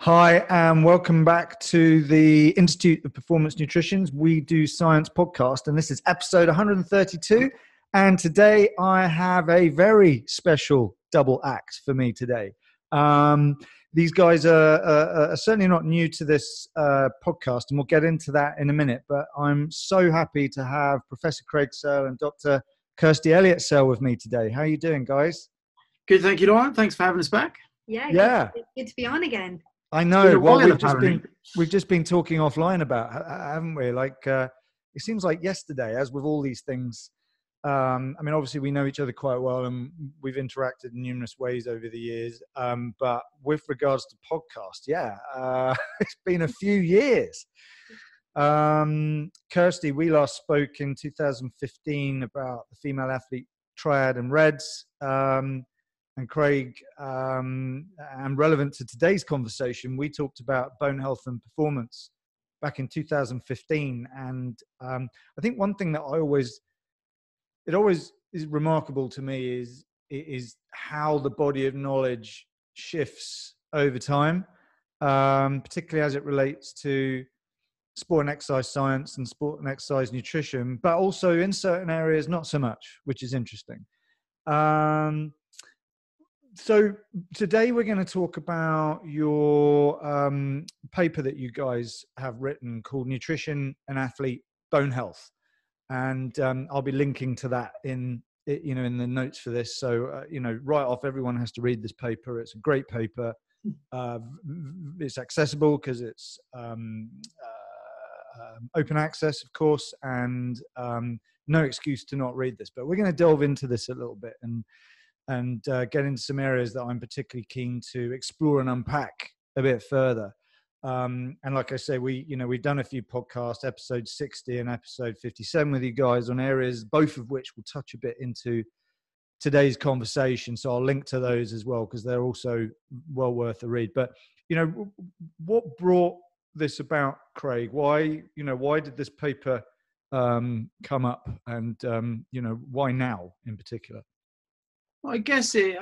Hi, and welcome back to the Institute of Performance Nutrition's We Do Science podcast. And this is episode 132. And today I have a very special double act for me today. These guys are certainly not new to this podcast, and we'll get into that in a minute. But I'm so happy to have Professor Craig Sell and Dr. Kirsty Elliott-Sale with me today. How are you doing, guys? Good, thank you, Lauren. Thanks for having us back. Yeah. Good to be on again. I know. Well, we've just been talking offline about, haven't we? Like, it seems like yesterday, as with all these things. I mean, obviously, we know each other quite well, and we've interacted in numerous ways over the years. But with regards to podcast, it's been a few years. Kirsty, we last spoke in 2015 about the female athlete triad and reds. And Craig, and relevant to today's conversation, we talked about bone health and performance back in 2015. And I think one thing that it always is remarkable to me is how the body of knowledge shifts over time, particularly as it relates to sport and exercise science and sport and exercise nutrition, but also in certain areas, not so much, which is interesting. So today we're going to talk about your paper that you guys have written called Nutrition and Athlete Bone Health. And I'll be linking to that in the notes for this. So, right off, everyone has to read this paper. It's a great paper. It's accessible because it's open access, of course, and no excuse to not read this. But we're going to delve into this a little bit and get into some areas that I'm particularly keen to explore and unpack a bit further. And like I say, we've done a few podcasts, episode 60 and episode 57 with you guys on areas, both of which we'll touch a bit into today's conversation. So I'll link to those as well, because they're also well worth a read. But, what brought this about, Craig? Why did this paper come up, and, why now in particular? Well, I guess it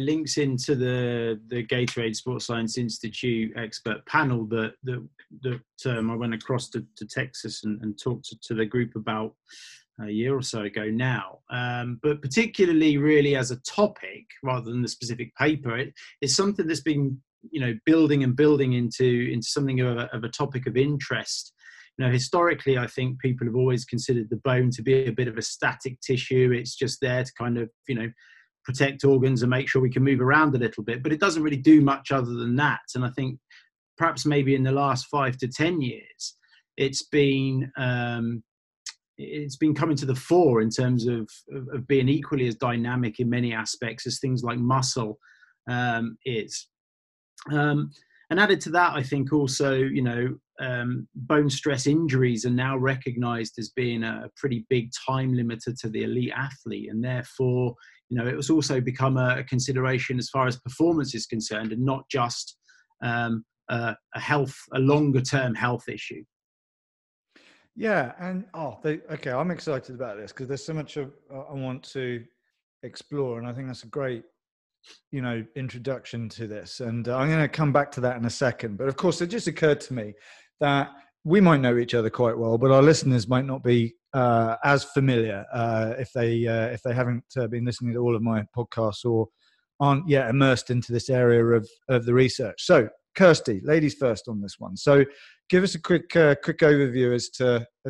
links into the Gatorade Sports Science Institute expert panel that I went across to Texas and talked to the group about a year or so ago now. But particularly really as a topic rather than the specific paper, it's something that's been, building and building into something of a topic of interest. Historically, I think people have always considered the bone to be a bit of a static tissue. It's just there to kind of, protect organs and make sure we can move around a little bit, but it doesn't really do much other than that. And I think perhaps maybe in the last 5 to 10 years, it's been coming to the fore in terms of being equally as dynamic in many aspects as things like muscle is. And added to that, I think also, bone stress injuries are now recognized as being a pretty big time limiter to the elite athlete. And therefore, it was also become a consideration as far as performance is concerned, and not just a longer-term health issue. Yeah. And, I'm excited about this because there's so much I want to explore. And I think that's a great, introduction to this. And I'm going to come back to that in a second. But of course, it just occurred to me that we might know each other quite well, but our listeners might not be as familiar if they haven't been listening to all of my podcasts or aren't yet immersed into this area of the research. So, Kirsty, ladies first on this one. So, give us a quick overview as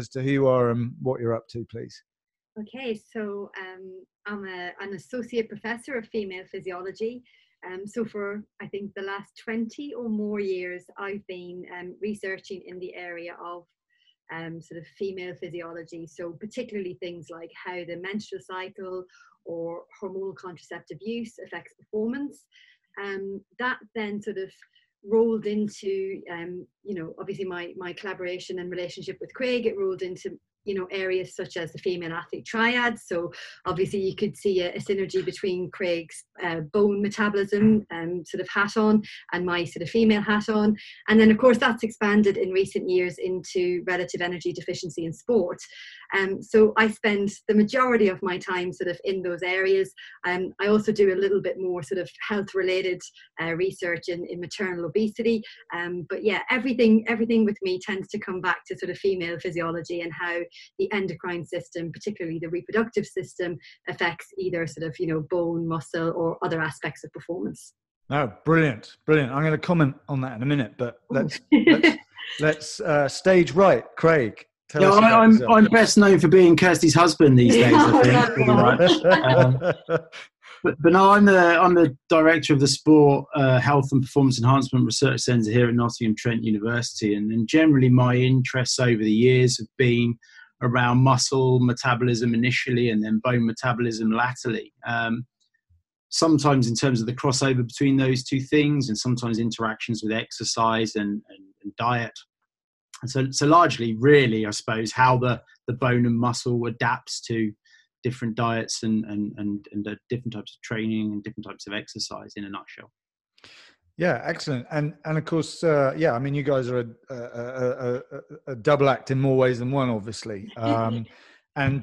to who you are and what you're up to, please. Okay, so I'm an associate professor of female physiology. So for, I think, the last 20 or more years, I've been researching in the area of sort of female physiology. So particularly things like how the menstrual cycle or hormonal contraceptive use affects performance. That then sort of rolled into, obviously my collaboration and relationship with Craig. It rolled into you know, areas such as the female athlete triad. So obviously you could see a synergy between Craig's bone metabolism sort of hat on and my sort of female hat on. And then of course that's expanded in recent years into relative energy deficiency in sport. So I spend the majority of my time sort of in those areas. I also do a little bit more sort of health related research in maternal obesity. But yeah, everything with me tends to come back to sort of female physiology and how the endocrine system, particularly the reproductive system, affects either sort of, you know, bone, muscle or other aspects of performance. Oh, brilliant, brilliant. I'm going to comment on that in a minute, but let's stage right. Craig, tell us about yourself. I'm best known for being Kirsty's husband these days, I think, pretty much. But no, I'm the director of the Sport Health and Performance Enhancement Research Centre here at Nottingham Trent University, and generally my interests over the years have been around muscle metabolism initially, and then bone metabolism latterly. Sometimes in terms of the crossover between those two things, and sometimes interactions with exercise and diet. And so largely, really, I suppose, how the bone and muscle adapts to different diets and different types of training and different types of exercise in a nutshell. Yeah, excellent. And of course, yeah, I mean, you guys are a double act in more ways than one, obviously. And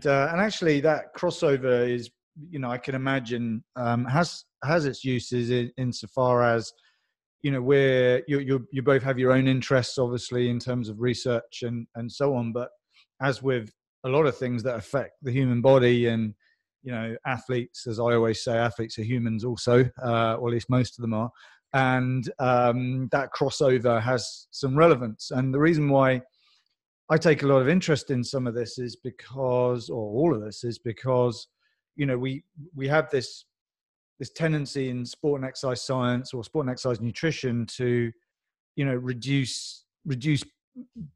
actually that crossover is, you know, I can imagine has its uses insofar as, you know, where you both have your own interests, obviously, in terms of research and so on. But as with a lot of things that affect the human body and, you know, athletes, as I always say, athletes are humans also, or at least most of them are. And that crossover has some relevance. And the reason why I take a lot of interest in some of this is because, or all of this is because, you know, we have this tendency in sport and exercise science or sport and exercise nutrition to, you know, reduce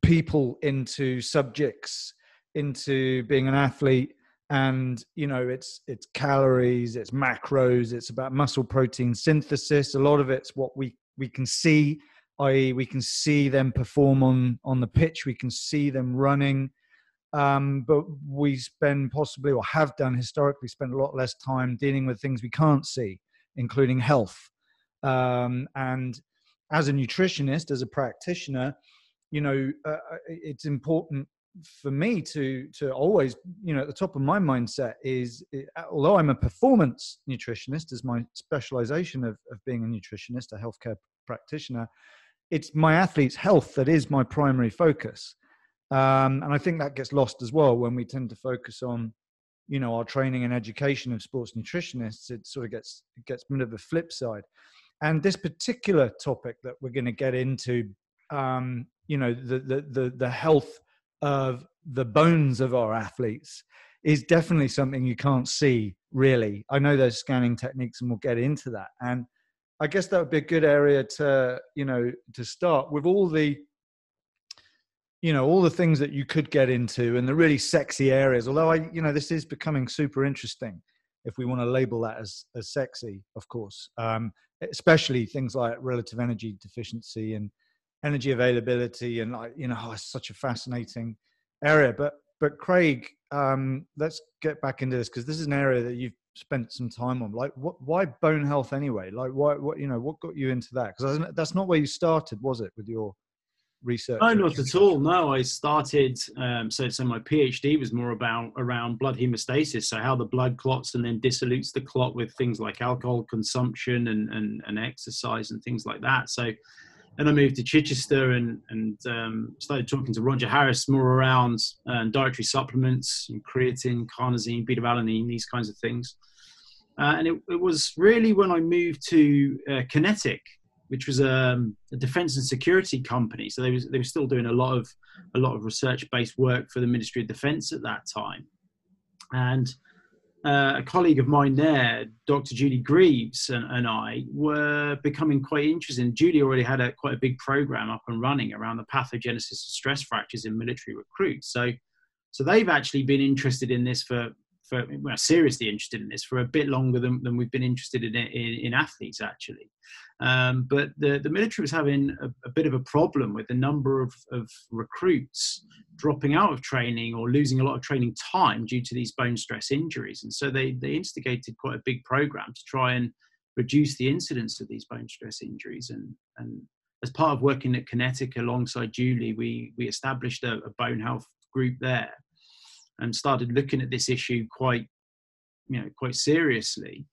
people into subjects, into being an athlete, and, you know, it's calories, it's macros, it's about muscle protein synthesis. A lot of it's what we can see, i.e. we can see them perform on the pitch, we can see them running, but we spend possibly, or have done historically, spend a lot less time dealing with things we can't see, including health. And as a nutritionist, as a practitioner, you know, it's important for me to always, you know, at the top of my mindset is, although I'm a performance nutritionist, as my specialization of being a nutritionist, a healthcare practitioner, it's my athlete's health that is my primary focus. And I think that gets lost as well when we tend to focus on, you know, our training and education of sports nutritionists. It sort of gets a bit of a flip side. And this particular topic that we're going to get into, you know, the health of the bones of our athletes is definitely something you can't see, really. I know there's scanning techniques and we'll get into that. And I guess that would be a good area to, you know, to start with all the, you know, all the things that you could get into and the really sexy areas. Although I, you know, this is becoming super interesting if we want to label that as sexy, of course, especially things like relative energy deficiency and energy availability, and, like, you know, it's such a fascinating area. But Craig, let's get back into this, because this is an area that you've spent some time on. Like, why bone health anyway? Like, what you know, what got you into that? Because that's not where you started, was it, with your research? No, not at all. No, I started. So my PhD was more around blood hemostasis, so how the blood clots and then dissolutes the clot with things like alcohol consumption and exercise and things like that. So. And I moved to Chichester and started talking to Roger Harris more around dietary supplements and creatine, carnosine, beta-alanine, these kinds of things. And it was really when I moved to QinetiQ, which was a defence and security company. So they were still doing a lot of research-based work for the Ministry of Defence at that time. And a colleague of mine there, Dr. Judy Greaves, and I were becoming quite interested. Judy already had quite a big program up and running around the pathogenesis of stress fractures in military recruits. So they've actually been interested in this well, seriously interested in this for a bit longer than we've been interested in athletes, actually. But the military was having a bit of a problem with the number of recruits dropping out of training or losing a lot of training time due to these bone stress injuries. And so they instigated quite a big program to try and reduce the incidence of these bone stress injuries. And as part of working at QinetiQ alongside Julie, we established a bone health group there and started looking at this issue quite seriously.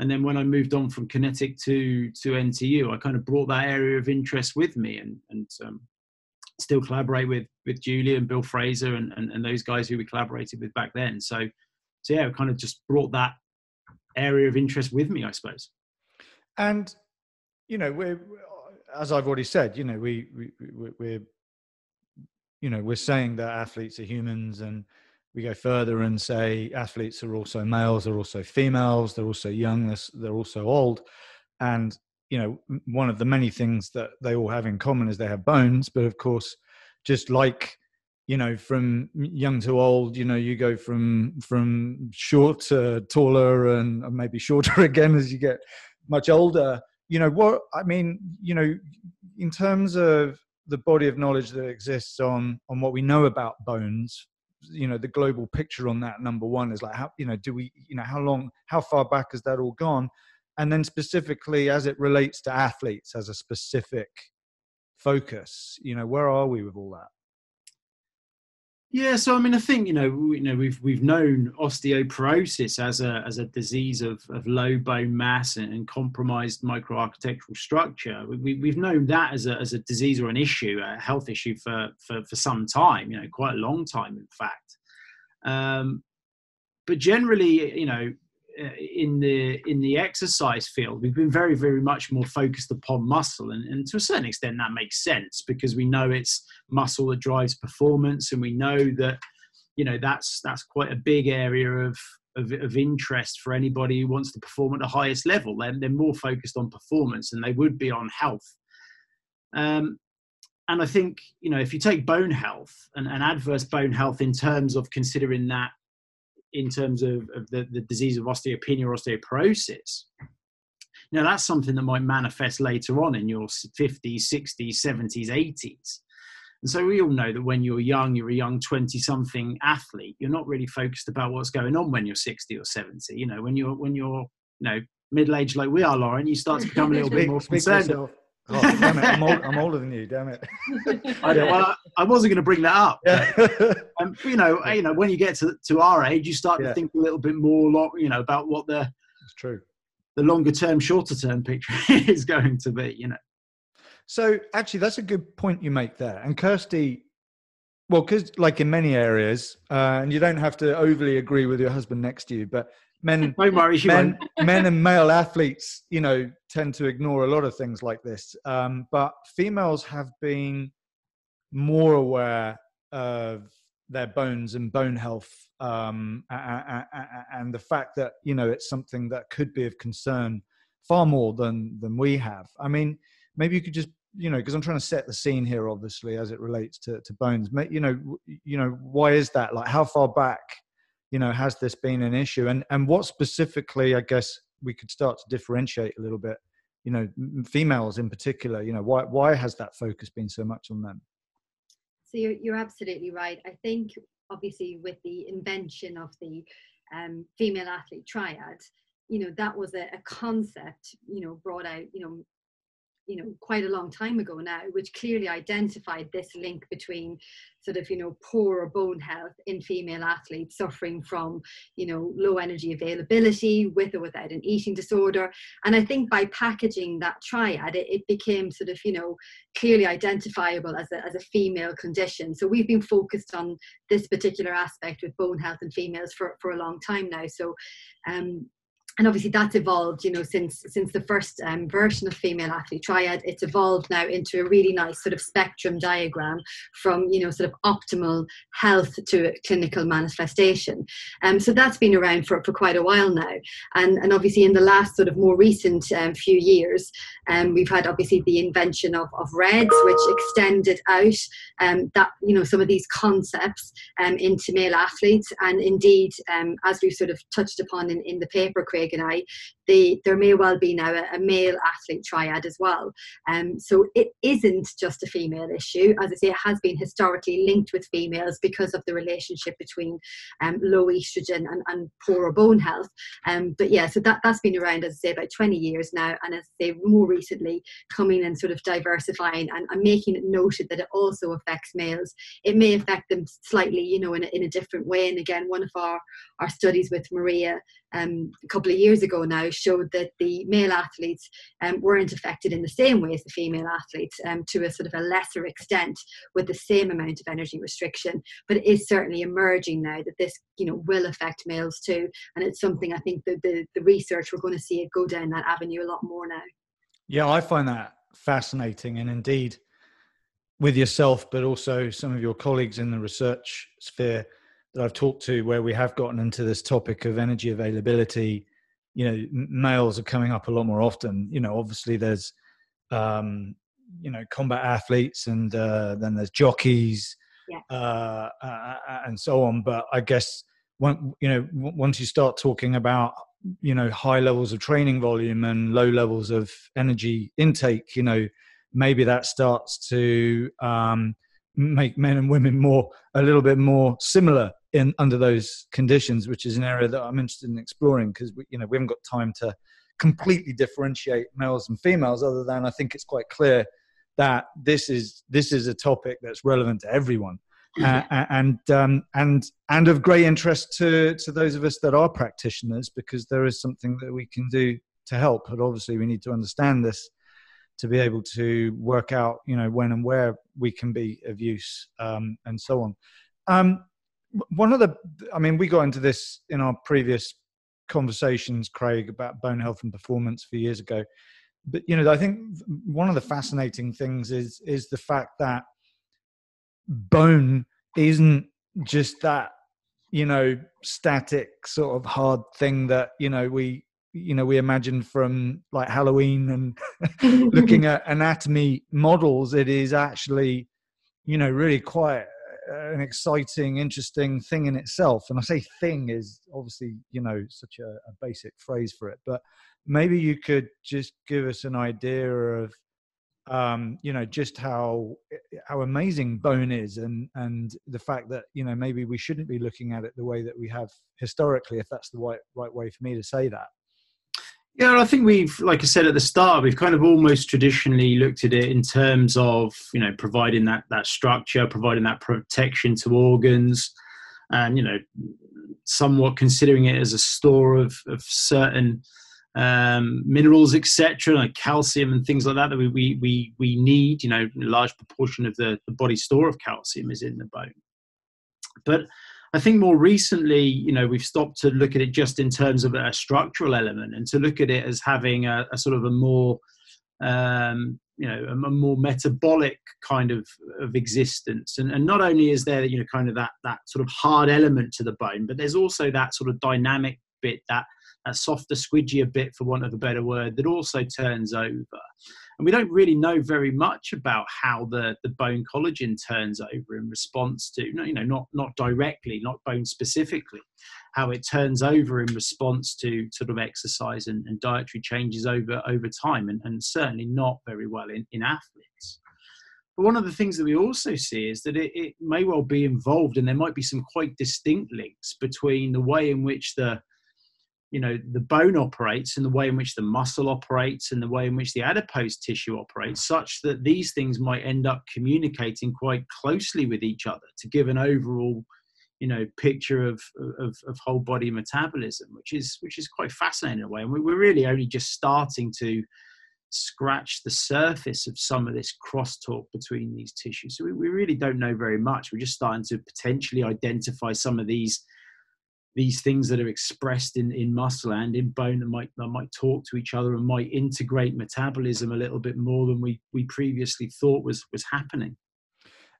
And then when I moved on from QinetiQ to NTU, I kind of brought that area of interest with me and still collaborate with Julie and Bill Fraser and those guys who we collaborated with back then. So yeah, I kind of just brought that area of interest with me, I suppose. And, you know, we're, as I've already said, you know, we're saying that athletes are humans, and we go further and say athletes are also males, they're also females, they're also young, they're also old. And, you know, one of the many things that they all have in common is they have bones. But of course, just like, you know, from young to old, you know, you go from short to taller and maybe shorter again as you get much older. You know, what I mean, you know, in terms of the body of knowledge that exists on what we know about bones, you know, the global picture on that, number one, is like, how, you know, do we, you know, how long, how far back has that all gone? And then specifically as it relates to athletes as a specific focus, you know, where are we with all that? Yeah, so I mean, I think, you know, we've known osteoporosis as a disease of low bone mass and compromised microarchitectural structure. We've known that as a disease or an issue, a health issue for some time, you know, quite a long time, in fact. But generally, you know, in the exercise field, we've been very, very much more focused upon muscle. And to a certain extent, that makes sense, because we know it's muscle that drives performance. And we know that, you know, that's quite a big area of interest for anybody who wants to perform at the highest level. They're more focused on performance than they would be on health. And I think, you know, if you take bone health and adverse bone health in terms of considering that, in terms of the disease of osteopenia or osteoporosis. Now, that's something that might manifest later on in your 50s, 60s, 70s, 80s. And so we all know that when you're young, you're a young 20-something athlete. You're not really focused about what's going on when you're 60 or 70. You know, when you're you know, middle-aged like we are, Lauren, you start to become a little bit more concerned. Oh, damn it. I'm older than you, damn it. I wasn't going to bring that up. Yeah. You know, when you get to our age, you start to think a little bit more, you know, about what the longer term, shorter term picture is going to be, you know. So actually, that's a good point you make there. And Kirsty, well, because like in many areas, and you don't have to overly agree with your husband next to you, but men and male athletes, you know, tend to ignore a lot of things like this. But females have been more aware of their bones and bone health, and the fact that, you know, it's something that could be of concern far more than we have. I mean, maybe you could just, you know, because I'm trying to set the scene here, obviously, as it relates to bones. You know, why is that? Like, how far back, you know, has this been an issue? And what specifically, I guess we could start to differentiate a little bit, you know, females in particular, you know, why has that focus been so much on them? So you're absolutely right. I think obviously with the invention of the female athlete triad, you know, that was a concept, you know, brought out, you know, quite a long time ago now, which clearly identified this link between sort of, you know, poor bone health in female athletes suffering from, you know, low energy availability with or without an eating disorder. And I think by packaging that triad, it became sort of, you know, clearly identifiable as a female condition. So we've been focused on this particular aspect with bone health in females for a long time now. So, and obviously that's evolved, you know, since the first version of female athlete triad. It's evolved now into a really nice sort of spectrum diagram from, you know, sort of optimal health to clinical manifestation. So that's been around for quite a while now. And obviously in the last sort of more recent few years, we've had obviously the invention of REDS, which extended out that, you know, some of these concepts into male athletes. And indeed, as we've sort of touched upon in the paper, Craig and I, there may well be now a male athlete triad as well. So it isn't just a female issue. As I say, it has been historically linked with females because of the relationship between low estrogen and poorer bone health. But yeah, so that's been around, as I say, about 20 years now. And as I say, more recently, coming and sort of diversifying and making it noted that it also affects males. It may affect them slightly, you know, in a different way. And again, one of our studies with Maria a couple of years ago now showed that the male athletes weren't affected in the same way as the female athletes, to a sort of a lesser extent, with the same amount of energy restriction. But it is certainly emerging now that this, you know, will affect males too. And it's something I think that the research, we're going to see it go down that avenue a lot more now. Yeah, I find that fascinating. And indeed, with yourself, but also some of your colleagues in the research sphere that I've talked to, where we have gotten into this topic of energy availability, you know, males are coming up a lot more often. You know, obviously there's, you know, combat athletes, and then there's jockeys, and so on. But I guess once you start talking about, you know, high levels of training volume and low levels of energy intake, you know, maybe that starts to make men and women a little bit more similar in under those conditions, which is an area that I'm interested in exploring, because we haven't got time to completely differentiate males and females, other than I think it's quite clear that this is a topic that's relevant to everyone, and of great interest to those of us that are practitioners, because there is something that we can do to help. But obviously we need to understand this to be able to work out, you know, when and where we can be of use, and so on. We got into this in our previous conversations, Craig, about bone health and performance a few years ago. But, you know, I think one of the fascinating things is the fact that bone isn't just that, you know, static sort of hard thing that, you know, we imagine from like Halloween and looking at anatomy models. It is actually, you know, really quite an exciting, interesting thing in itself. And I say thing is obviously, you know, such a basic phrase for it, but maybe you could just give us an idea of, you know, just how amazing bone is, and the fact that, you know, maybe we shouldn't be looking at it the way that we have historically, if that's the right way for me to say that. Yeah, I think we've, like I said at the start, we've kind of almost traditionally looked at it in terms of, you know, providing that structure, providing that protection to organs, and, you know, somewhat considering it as a store of certain minerals, etc., like calcium and things like that we need. You know, a large proportion of the body's store of calcium is in the bone. But I think more recently, you know, we've stopped to look at it just in terms of a structural element, and to look at it as having a sort of a more, you know, a more metabolic kind of existence. And not only is there, you know, kind of that sort of hard element to the bone, but there's also that sort of dynamic bit, that softer, squidgier bit, for want of a better word, that also turns over. And we don't really know very much about how the bone collagen turns over in response to, you know, not directly, not bone specifically, how it turns over in response to sort of exercise and dietary changes over time, and certainly not very well in athletes. But one of the things that we also see is that it may well be involved, and there might be some quite distinct links between the way in which the bone operates and the way in which the muscle operates and the way in which the adipose tissue operates, such that these things might end up communicating quite closely with each other to give an overall, you know, picture of whole body metabolism, which is quite fascinating in a way. And we're really only just starting to scratch the surface of some of this crosstalk between these tissues. So we really don't know very much. We're just starting to potentially identify some of these things that are expressed in muscle and in bone that might talk to each other and might integrate metabolism a little bit more than we previously thought was happening.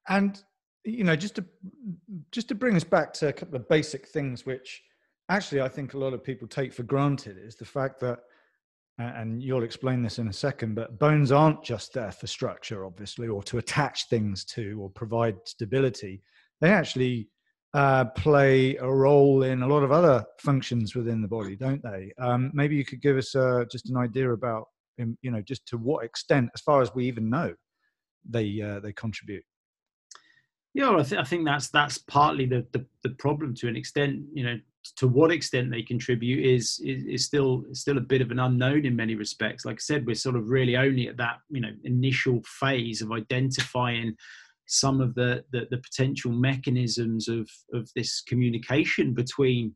And, you know, just to bring us back to a couple of basic things, which actually I think a lot of people take for granted, is the fact that, and you'll explain this in a second, but bones aren't just there for structure, obviously, or to attach things to or provide stability. They actually play a role in a lot of other functions within the body, don't they? Maybe you could give us just an idea about, you know, just to what extent, as far as we even know, they contribute. Yeah, well, I think that's partly the problem to an extent. You know, to what extent they contribute is still a bit of an unknown in many respects. Like I said, we're sort of really only at that, you know, initial phase of identifying some of the potential mechanisms of this communication between,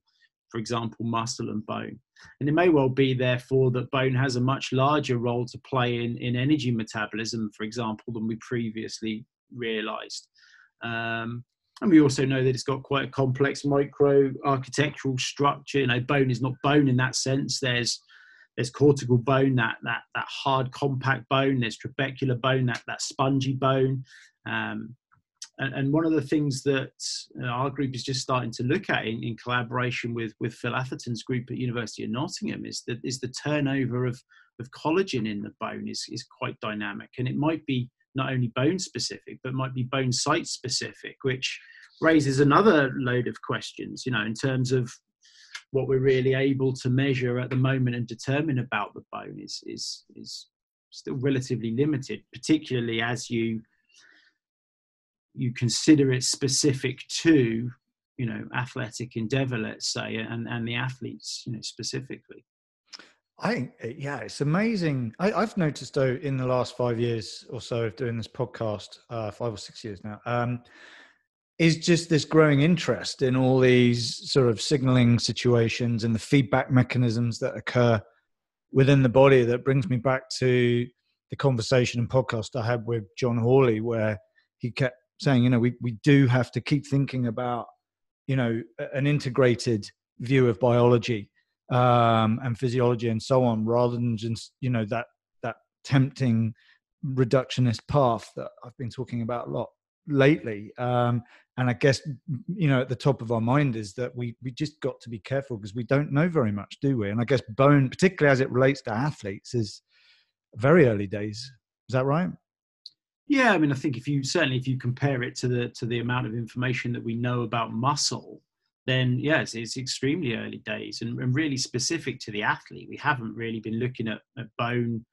for example, muscle and bone. And it may well be, therefore, that bone has a much larger role to play in energy metabolism, for example, than we previously realized. And we also know that it's got quite a complex micro-architectural structure. You know, bone is not bone in that sense. There's cortical bone, that hard, compact bone. There's trabecular bone, that spongy bone. And one of the things that our group is just starting to look at in collaboration with Phil Atherton's group at University of Nottingham is the turnover of collagen in the bone is quite dynamic. And it might be not only bone specific, but might be bone site specific, which raises another load of questions, you know, in terms of what we're really able to measure at the moment and determine about the bone is still relatively limited, particularly as you consider it specific to, you know, athletic endeavor, let's say, and the athletes, you know, specifically. I think, yeah, it's amazing. I've noticed, though, in the last 5 years or so of doing this podcast, 5 or 6 years now, is just this growing interest in all these sort of signaling situations and the feedback mechanisms that occur within the body. That brings me back to the conversation and podcast I had with John Hawley, where he kept saying, you know, we do have to keep thinking about, you know, an integrated view of biology and physiology and so on, rather than just, you know, that tempting reductionist path that I've been talking about a lot lately. And I guess, you know, at the top of our mind is that we just got to be careful because we don't know very much, do we? And I guess bone, particularly as it relates to athletes, is very early days. Is that right? Yeah, I mean, I think if you compare it to the amount of information that we know about muscle, then yes, it's extremely early days and really specific to the athlete. We haven't really been looking at bone,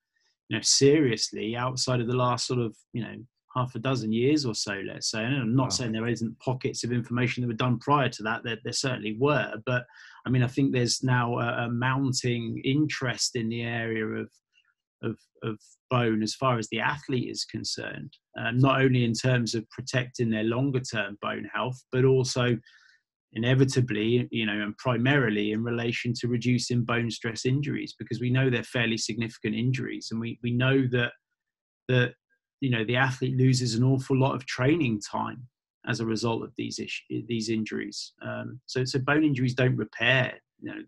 you know, seriously outside of the last sort of, you know, half a dozen years or so, let's say. And I'm not saying there isn't pockets of information that were done prior to that. There certainly were, but I mean, I think there's now a mounting interest in the area of bone as far as the athlete is concerned, not only in terms of protecting their longer term bone health, but also inevitably, you know, and primarily in relation to reducing bone stress injuries, because we know they're fairly significant injuries. And we know that, you know, the athlete loses an awful lot of training time as a result of these injuries. So bone injuries don't repair, you know,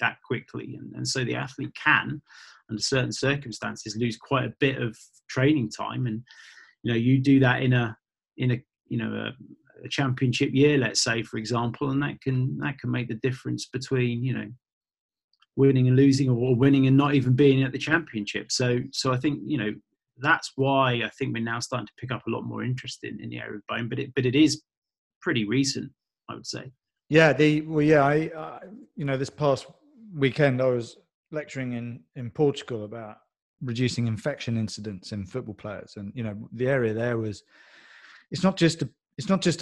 that quickly. And so the athlete can, under certain circumstances, lose quite a bit of training time. And, you know, you do that in a you know, a championship year, let's say, for example, and that can make the difference between, you know, winning and losing, or winning and not even being at the championship. So I think, you know, that's why I think we're now starting to pick up a lot more interest in the area of bone, but it is pretty recent, I would say. Yeah. I you know, this past weekend I was lecturing in Portugal about reducing infection incidents in football players, and, you know, the area there was, it's not just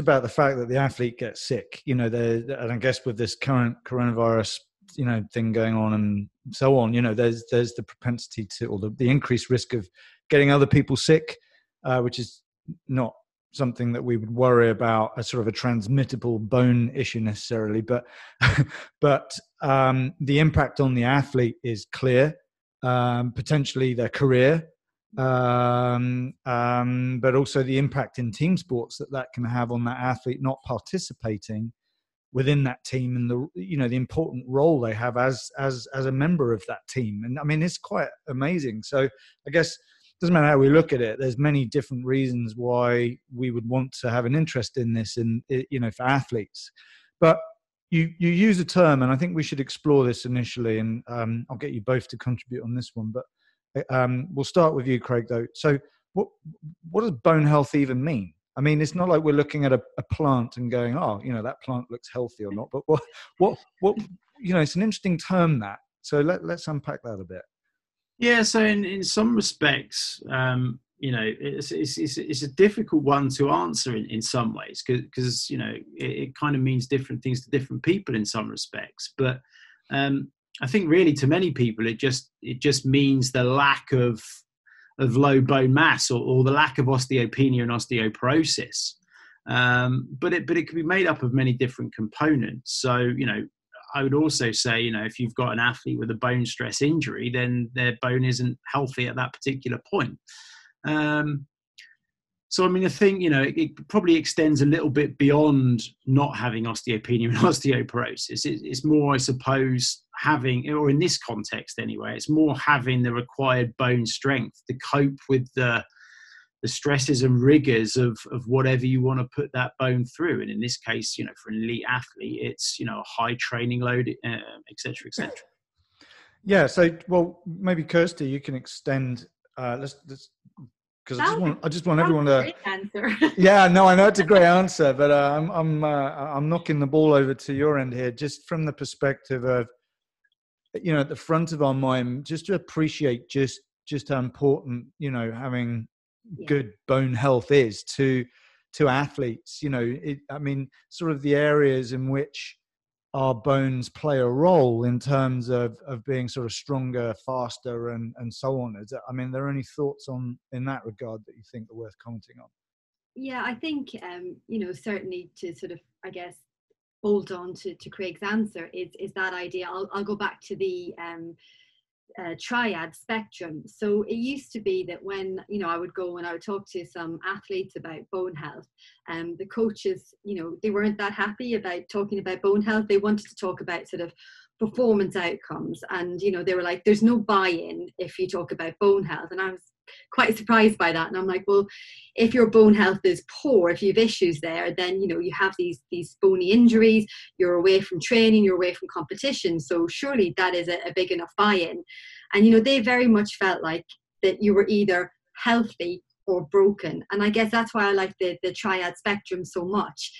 about the fact that the athlete gets sick, you know, and I guess with this current coronavirus, you know, thing going on and so on, you know, there's the propensity to, or the increased risk of getting other people sick, which is not something that we would worry about as sort of a transmittable bone issue necessarily, but the impact on the athlete is clear, potentially their career, but also the impact in team sports that can have on that athlete not participating within that team, and the, you know, the important role they have as a member of that team. And I mean, it's quite amazing. So I guess, doesn't matter how we look at it, there's many different reasons why we would want to have an interest in this, and, you know, for athletes. But you use a term, and I think we should explore this initially, and I'll get you both to contribute on this one, but we'll start with you, Craig, though. So what does bone health even mean? I mean, it's not like we're looking at a plant and going, oh, you know, that plant looks healthy or not. But what, you know, it's an interesting term, that. So let's unpack that a bit. Yeah. So in some respects, you know, it's a difficult one to answer in some ways, because, you know, it kind of means different things to different people in some respects. But I think really to many people, it just means the lack of low bone mass or the lack of osteopenia and osteoporosis. But it can be made up of many different components. So, you know, I would also say, you know, if you've got an athlete with a bone stress injury, then their bone isn't healthy at that particular point. So, I mean, I think, you know, it probably extends a little bit beyond not having osteopenia and osteoporosis. It's more, I suppose, having, or in this context anyway, it's more having the required bone strength to cope with the stresses and rigors of whatever you want to put that bone through. And in this case, you know, for an elite athlete, it's, you know, a high training load, et cetera, et cetera. Yeah. So, well, maybe Kirsty, you can extend, let's because I just want everyone to. Answer. Yeah, no, I know it's a great answer, but I'm knocking the ball over to your end here, just from the perspective of, you know, at the front of our mind, just to appreciate just how important, you know, having good bone health is to athletes. You know, I mean, sort of the areas in which our bones play a role in terms of being sort of stronger, faster, and so on. Is that, I mean, are there any thoughts on in that regard that you think are worth commenting on? Yeah, I think, you know, certainly to sort of, I guess, hold on to Craig's answer is that idea. I'll go back to the triad spectrum. So it used to be that when, you know, I would go and I would talk to some athletes about bone health, and the coaches, you know, they weren't that happy about talking about bone health. They wanted to talk about sort of performance outcomes, and, you know, they were like, there's no buy-in if you talk about bone health. And I was quite surprised by that, and I'm like, well, if your bone health is poor, if you have issues there, then, you know, you have these bony injuries, you're away from training, you're away from competition, so surely that is a big enough buy-in. And, you know, they very much felt like that you were either healthy or broken. And I guess that's why I like the triad spectrum so much,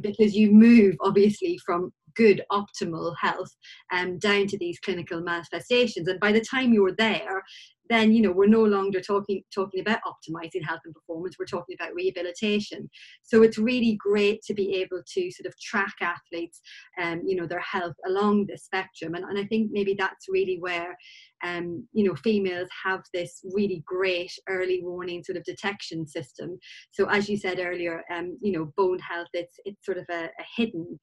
because you move obviously from good optimal health down to these clinical manifestations, and by the time you're there, then, you know, we're no longer talking about optimizing health and performance, we're talking about rehabilitation. So it's really great to be able to sort of track athletes, you know, their health along this spectrum. And I think maybe that's really where, you know, females have this really great early warning sort of detection system. So as you said earlier, you know, bone health, it's sort of a hidden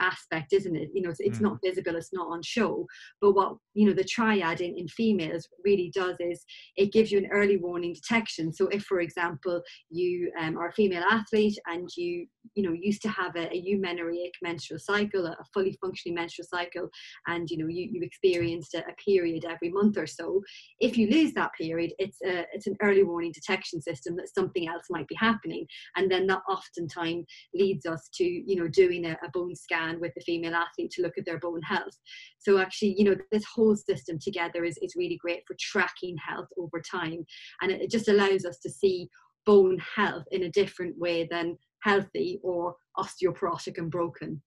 aspect, isn't it? You know, it's not visible, it's not on show. But what, you know, the triad in females really does is it gives you an early warning detection. So if, for example, you are a female athlete and you know, used to have a eumenorrheic menstrual cycle, a fully functioning menstrual cycle, and, you know, you experienced a period every month or so, if you lose that period, it's an early warning detection system that something else might be happening. And then that oftentimes leads us to, you know, doing a bone scan with the female athlete to look at their bone health. So actually, you know, this whole system together is really great for tracking health over time, and it just allows us to see bone health in a different way than healthy or osteoporotic and broken.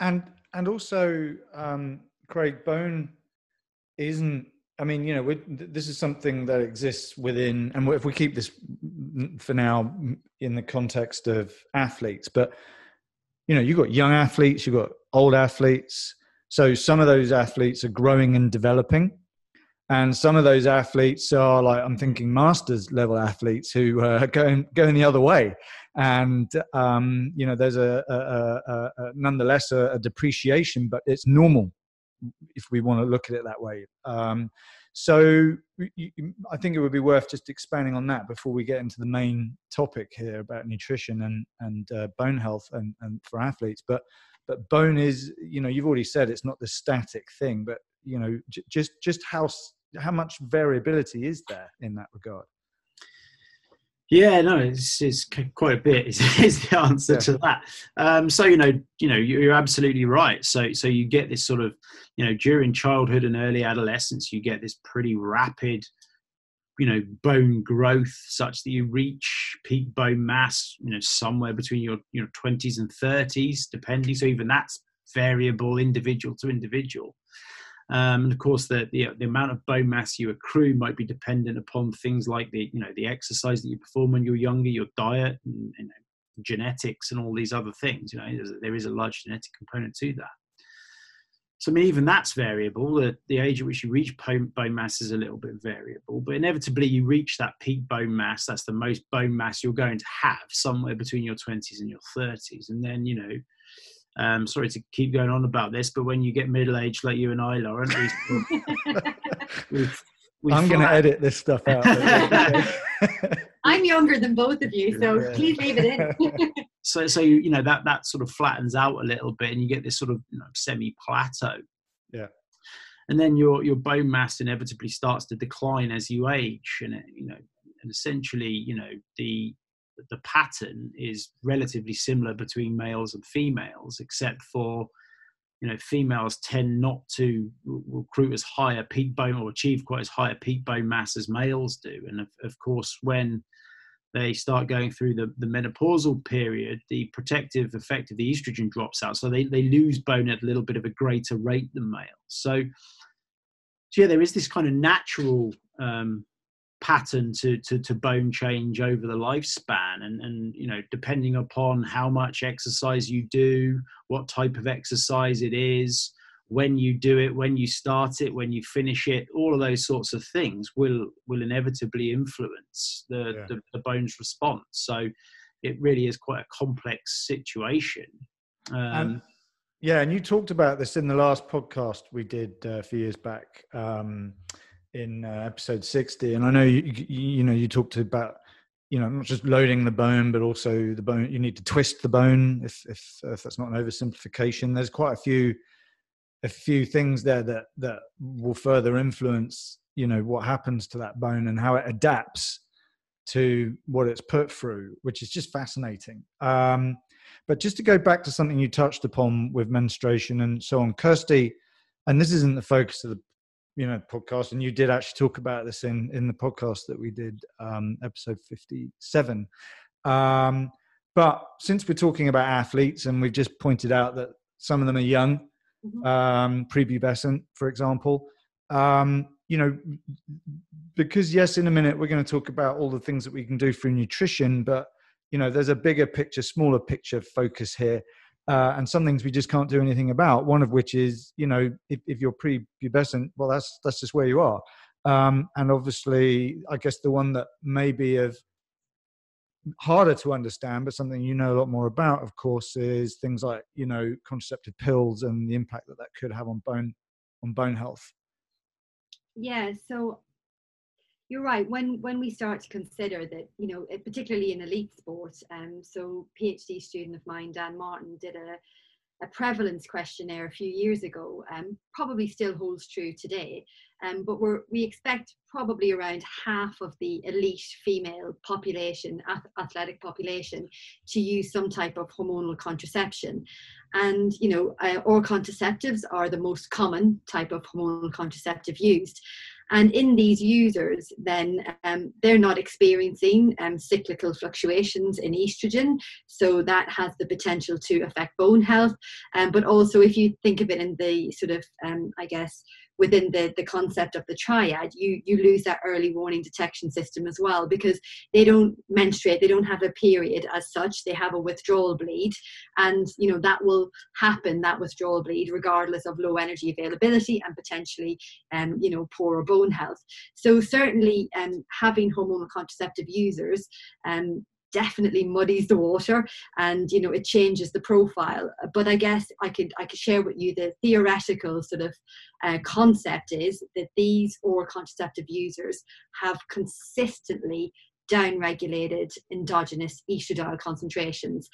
And also, Craig, bone isn't, I mean, you know, this is something that exists within, and if we keep this for now in the context of athletes, but, you know, you've got young athletes, you've got old athletes. So some of those athletes are growing and developing. And some of those athletes are, like, I'm thinking masters level athletes who are going the other way. And, you know, there's nonetheless a depreciation, but it's normal, if we want to look at it that way. So I think it would be worth just expanding on that before we get into the main topic here about nutrition and bone health and for athletes. But bone is, you know, you've already said it's not the static thing, but, you know, just how much variability is there in that regard? Yeah, no, it's quite a bit is the answer to that. So, you know, you're absolutely right. So you get this sort of, you know, during childhood and early adolescence, you get this pretty rapid you know, bone growth such that you reach peak bone mass, you know, somewhere between your 20s and 30s, depending. So even that's variable individual to individual. And of course, the amount of bone mass you accrue might be dependent upon things like the exercise that you perform when you're younger, your diet, and genetics, and all these other things. You know, there is a large genetic component to that. So I mean, even that's variable. The age at which you reach bone mass is a little bit variable, but inevitably you reach that peak bone mass. That's the most bone mass you're going to have somewhere between your 20s and your 30s. And then, you know, sorry to keep going on about this, but when you get middle-aged like you and I, Lauren, we I'm going to edit this stuff out. I'm younger than both of you, so please leave it in. so you know, that sort of flattens out a little bit, and you get this sort of semi-plateau. Yeah. And then your bone mass inevitably starts to decline as you age, and essentially, the pattern is relatively similar between males and females, except for, females tend not to recruit as high a peak bone or achieve quite as high a peak bone mass as males do. And of course, when they start going through the menopausal period, the protective effect of the estrogen drops out. So they lose bone at a little bit of a greater rate than males. So yeah, there is this kind of natural, pattern to bone change over the lifespan, and depending upon how much exercise you do, what type of exercise it is, when you do it, when you start it, when you finish it, all of those sorts of things will inevitably influence the bone's response. So it really is quite a complex situation. And you talked about this in the last podcast we did a few years back, in episode 60, and I know you talked about not just loading the bone, but also the bone, you need to twist the bone, if that's not an oversimplification. There's quite a few things there that will further influence what happens to that bone and how it adapts to what it's put through, which is just fascinating. But just to go back to something you touched upon with menstruation and so on, Kirsty, and this isn't the focus of the podcast, and you did actually talk about this in the podcast that we did, episode 57. But since we're talking about athletes, and we've just pointed out that some of them are young, prepubescent, for example, because yes, in a minute, we're going to talk about all the things that we can do through nutrition, but there's a bigger picture, smaller picture focus here. And some things we just can't do anything about, one of which is, if you're prepubescent, well, that's just where you are. And obviously, I guess the one that may be harder to understand, but something a lot more about, of course, is things like, contraceptive pills and the impact that could have on bone health. Yeah, so you're right. When we start to consider that, particularly in elite sport, so PhD student of mine, Dan Martin, did a prevalence questionnaire a few years ago, probably still holds true today, but we expect probably around half of the elite female population, athletic population, to use some type of hormonal contraception. And, oral contraceptives are the most common type of hormonal contraceptive used. And in these users, then they're not experiencing cyclical fluctuations in estrogen. So that has the potential to affect bone health. But also, if you think of it in the sort of, within the concept of the triad, you lose that early warning detection system as well, because they don't menstruate, they don't have a period as such, they have a withdrawal bleed, and that will happen, that withdrawal bleed, regardless of low energy availability and potentially poorer bone health. So certainly having hormonal contraceptive users definitely muddies the water, and it changes the profile. But I guess I could share with you the theoretical sort of concept is that these oral contraceptive users have consistently down-regulated endogenous estradiol concentrations.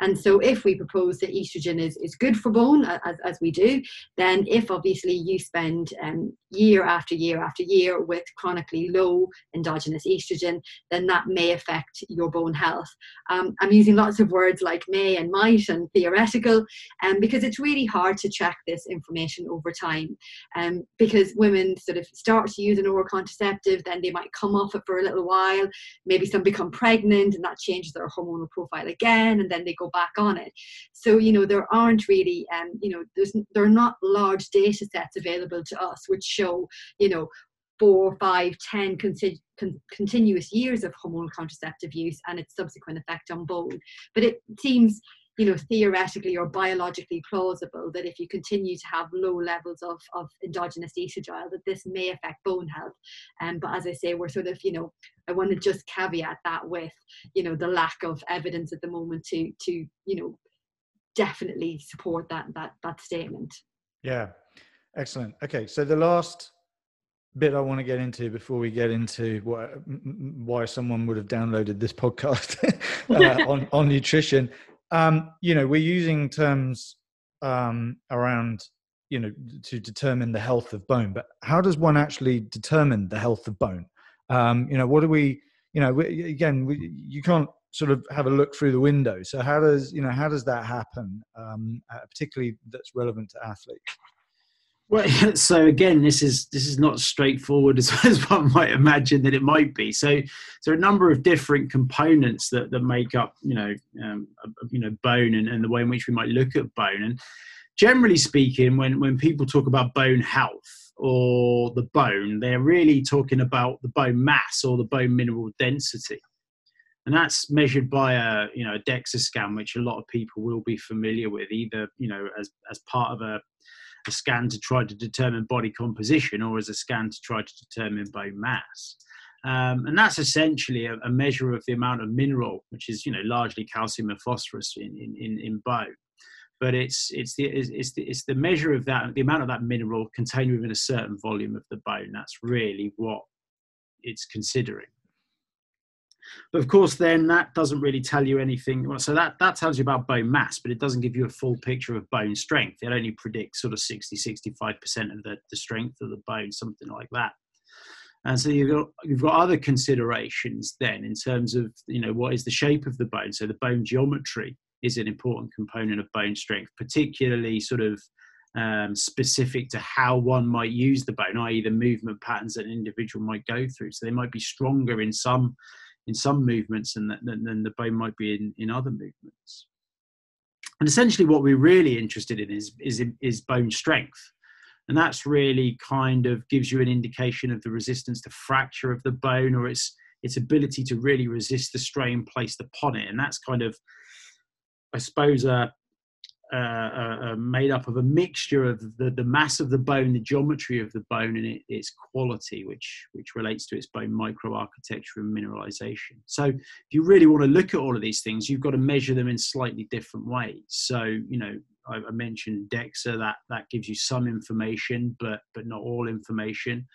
And so if we propose that estrogen is good for bone, as we do, then if obviously you spend year after year after year with chronically low endogenous estrogen, then that may affect your bone health. I'm using lots of words like may and might and theoretical, because it's really hard to track this information over time, because women sort of start to use an oral contraceptive, then they might come off it for a little while, maybe some become pregnant and that changes their hormonal profile again, and then they go back on it. So, you know, there aren't really, there are not large data sets available to us which show, you know, 4, 5, 10 continuous years of hormonal contraceptive use and its subsequent effect on bone. But it seems, you know, theoretically or biologically plausible that if you continue to have low levels of endogenous estradiol, that this may affect bone health. But as I say, we're sort of, you know, I want to just caveat that with, you know, the lack of evidence at the moment to you know, definitely support that statement. Yeah, excellent. Okay, so the last bit I want to get into before we get into why someone would have downloaded this podcast on nutrition. You know, we're using terms around, you know, to determine the health of bone, but how does one actually determine the health of bone? You know, what do we, you know, you can't sort of have a look through the window. So how does that happen, particularly that's relevant to athletes? Well, so again, this is not straightforward as one might imagine that it might be. So a number of different components that make up, you know, bone and the way in which we might look at bone. And generally speaking, when people talk about bone health or the bone, they're really talking about the bone mass or the bone mineral density. And that's measured by a, you know, a DEXA scan, which a lot of people will be familiar with, either, you know, as part of a scan to try to determine body composition or as a scan to try to determine bone mass. And that's essentially a measure of the amount of mineral, which is, you know, largely calcium and phosphorus in bone. But it's the measure of that, the amount of that mineral contained within a certain volume of the bone. That's really what it's considering. But of course, then that doesn't really tell you anything. Well, so that tells you about bone mass, but it doesn't give you a full picture of bone strength. It only predicts sort of 60, 65% of the strength of the bone, something like that. And so you've got other considerations then in terms of, you know, what is the shape of the bone? So the bone geometry is an important component of bone strength, particularly sort of specific to how one might use the bone, i.e. the movement patterns that an individual might go through. So they might be stronger in some movements and then the bone might be in other movements. And essentially what we're really interested in is bone strength. And that's really kind of gives you an indication of the resistance to fracture of the bone or its ability to really resist the strain placed upon it. And that's kind of, I suppose, made up of a mixture of the mass of the bone, the geometry of the bone, and its quality, which relates to its bone microarchitecture and mineralization. So if you really want to look at all of these things, you've got to measure them in slightly different ways. So, you know, I mentioned DEXA, that gives you some information, but not all information.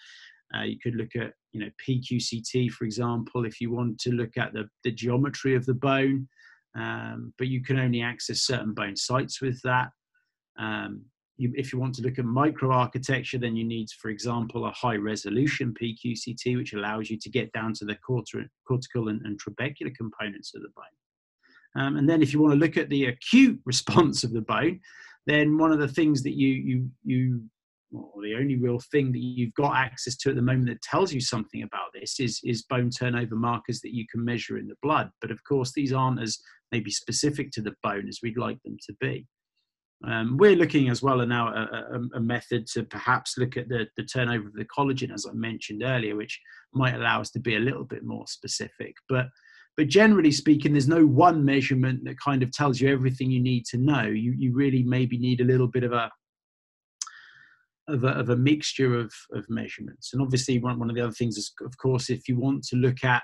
You could look at, you know, PQCT, for example, if you want to look at the geometry of the bone. But you can only access certain bone sites with that. If you want to look at microarchitecture, then you need, for example, a high-resolution PQCT, which allows you to get down to the cortical and trabecular components of the bone. And then if you want to look at the acute response of the bone, then one of the things that the only real thing that you've got access to at the moment that tells you something about this is bone turnover markers that you can measure in the blood. But of course, these aren't as maybe specific to the bone as we'd like them to be. We're looking as well now at a method to perhaps look at the turnover of the collagen, as I mentioned earlier, which might allow us to be a little bit more specific. But generally speaking, there's no one measurement that kind of tells you everything you need to know. You really maybe need a little bit of a mixture of measurements. And obviously one of the other things is, of course, if you want to look at,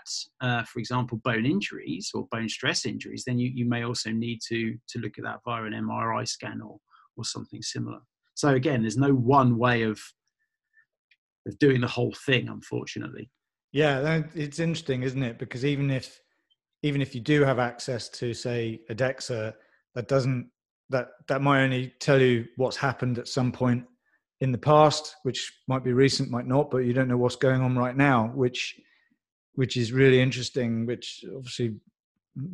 for example, bone injuries or bone stress injuries, then you may also need to look at that via an MRI scan or something similar. So again, there's no one way of doing the whole thing, unfortunately. Yeah, it's interesting, isn't it? Because even if you do have access to, say, a DEXA, that might only tell you what's happened at some point in the past, which might be recent, might not, but you don't know what's going on right now, which is really interesting, which obviously,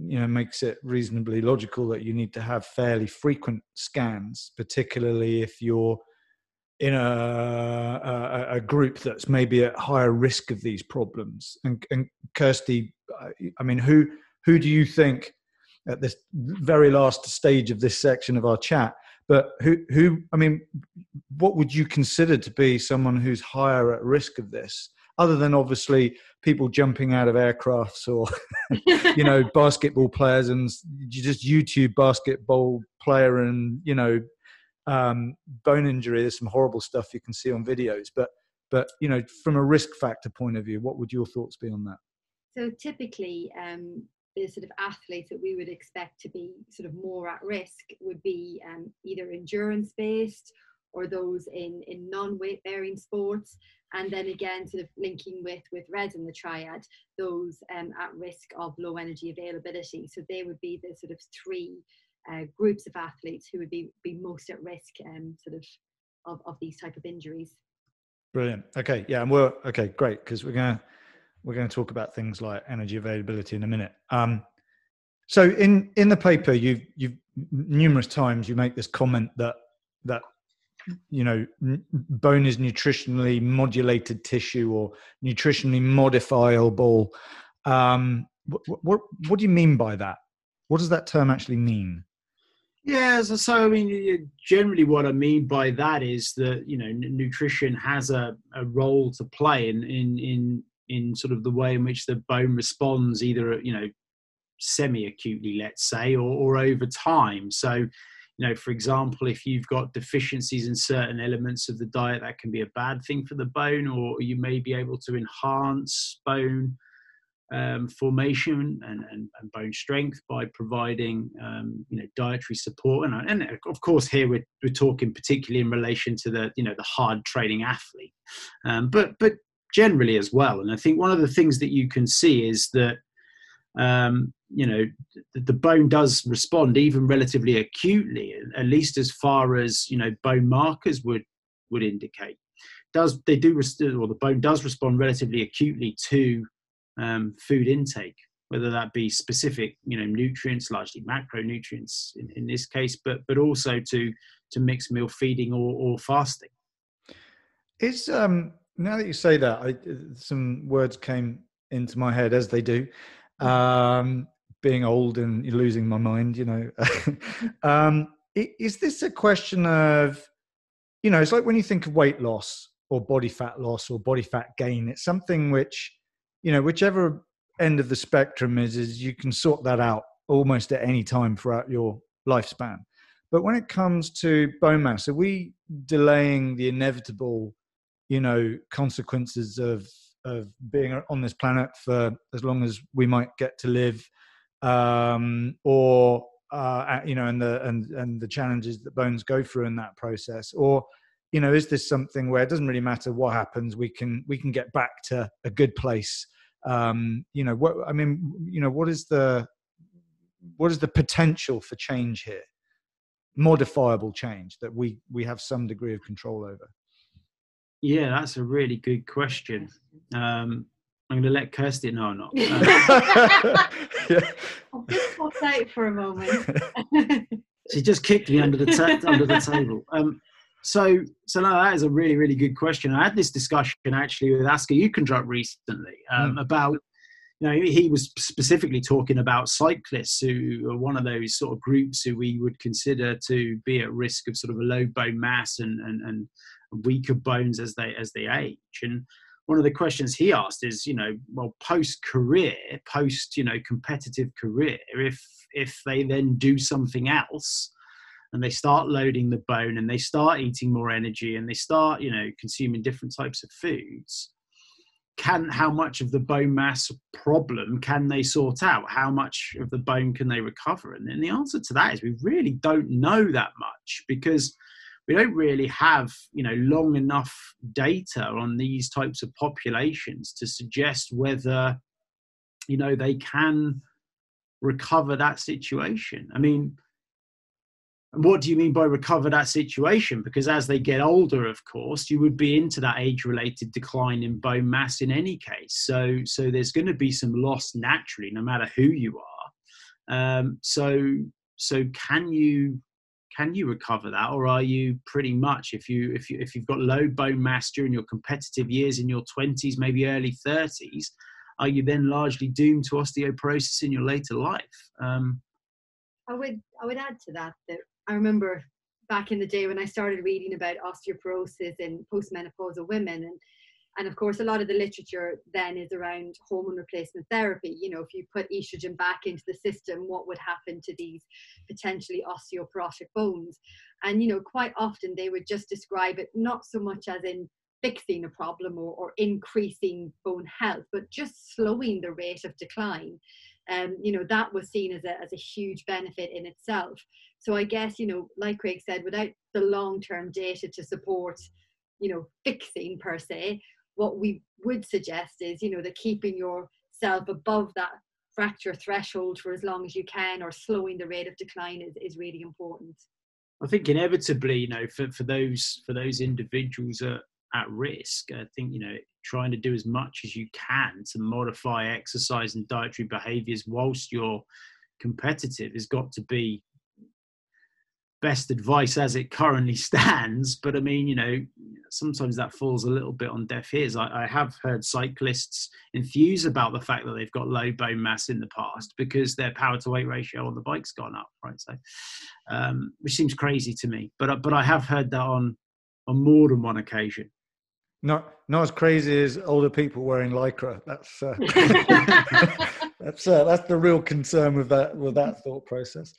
you know, makes it reasonably logical that you need to have fairly frequent scans, particularly if you're in a group that's maybe at higher risk of these problems. And Kirsty, I mean, who do you think at this very last stage of this section of our chat, but who, I mean, what would you consider to be someone who's higher at risk of this, other than obviously people jumping out of aircrafts or, you know, basketball players, and you just YouTube basketball player and, you know, bone injury. There's some horrible stuff you can see on videos, but you know, from a risk factor point of view, what would your thoughts be on that? So typically, the sort of athletes that we would expect to be sort of more at risk would be either endurance based or those in non-weight bearing sports, and then again sort of linking with RES and the triad, those at risk of low energy availability. So they would be the sort of three groups of athletes who would be most at risk of these type of injuries. Brilliant. Okay, yeah, and we're okay, great, because we're going to talk about things like energy availability in a minute. So in the paper, you've numerous times you make this comment that you know, bone is nutritionally modulated tissue or nutritionally modifiable. What do you mean by that? What does that term actually mean? Yeah, so I mean, generally what I mean by that is that, you know, nutrition has a role to play in sort of the way in which the bone responds, either, you know, semi-acutely, let's say, or over time. So, you know, for example, if you've got deficiencies in certain elements of the diet, that can be a bad thing for the bone, or you may be able to enhance bone formation and bone strength by providing you know, dietary support, and of course here we're talking particularly in relation to the, you know, the hard training athlete, but generally as well. And I think one of the things that you can see is that you know, the bone does respond even relatively acutely, at least as far as, you know, bone markers would indicate. The bone does respond relatively acutely to food intake, whether that be specific, you know, nutrients, largely macronutrients in this case, but also to mixed meal feeding or fasting. It's now that you say that, some words came into my head, as they do, being old and losing my mind, you know. Is this a question of, you know, it's like when you think of weight loss or body fat gain, it's something which, you know, whichever end of the spectrum is you can sort that out almost at any time throughout your lifespan. But when it comes to bone mass, are we delaying the inevitable, you know, consequences of being on this planet for as long as we might get to live, you know, and the challenges that bones go through in that process? Or, you know, is this something where it doesn't really matter what happens, we can get back to a good place? You know, what I mean, you know, what is the potential for change here, modifiable change that we have some degree of control over? Yeah, that's a really good question. I'm going to let Kirsty know or not. I'll just pause out for a moment. She just kicked me under the table. So no, that is a really, really good question. I had this discussion actually with Asker Uchendrup recently about, you know, he was specifically talking about cyclists, who are one of those sort of groups who we would consider to be at risk of sort of a low bone mass and weaker bones as they age. And one of the questions he asked is, you know, well, post you know, competitive career, if they then do something else, and they start loading the bone and they start eating more energy and they start, you know, consuming different types of foods, how much of the bone mass problem can they sort out? How much of the bone can they recover? And then the answer to that is we really don't know that much, because we don't really have, you know, long enough data on these types of populations to suggest whether, you know, they can recover that situation. I mean, what do you mean by recover that situation? Because as they get older, of course, you would be into that age-related decline in bone mass in any case. So there's going to be some loss naturally, no matter who you are. So can you recover that, or are you pretty much, if you've got low bone mass during your competitive years in your 20s, maybe early 30s, are you then largely doomed to osteoporosis in your later life? I would add to that I remember back in the day when I started reading about osteoporosis in postmenopausal women, and of course a lot of the literature then is around hormone replacement therapy. You know, if you put estrogen back into the system, what would happen to these potentially osteoporotic bones? And, you know, quite often they would just describe it not so much as in fixing a problem or increasing bone health, but just slowing the rate of decline. You know, that was seen as a huge benefit in itself. So I guess, you know, like Craig said, without the long-term data to support, you know, fixing per se, what we would suggest is, you know, that keeping yourself above that fracture threshold for as long as you can, or slowing the rate of decline is really important. I think inevitably, you know, for those individuals at risk, I think, you know, trying to do as much as you can to modify exercise and dietary behaviours whilst you're competitive has got to be best advice as it currently stands. But I mean, you know, sometimes that falls a little bit on deaf ears. I have heard cyclists enthuse about the fact that they've got low bone mass in the past because their power to weight ratio on the bike's gone up, right? So, which seems crazy to me, but I have heard that on more than one occasion. Not as crazy as older people wearing lycra. That's that's the real concern with that thought process.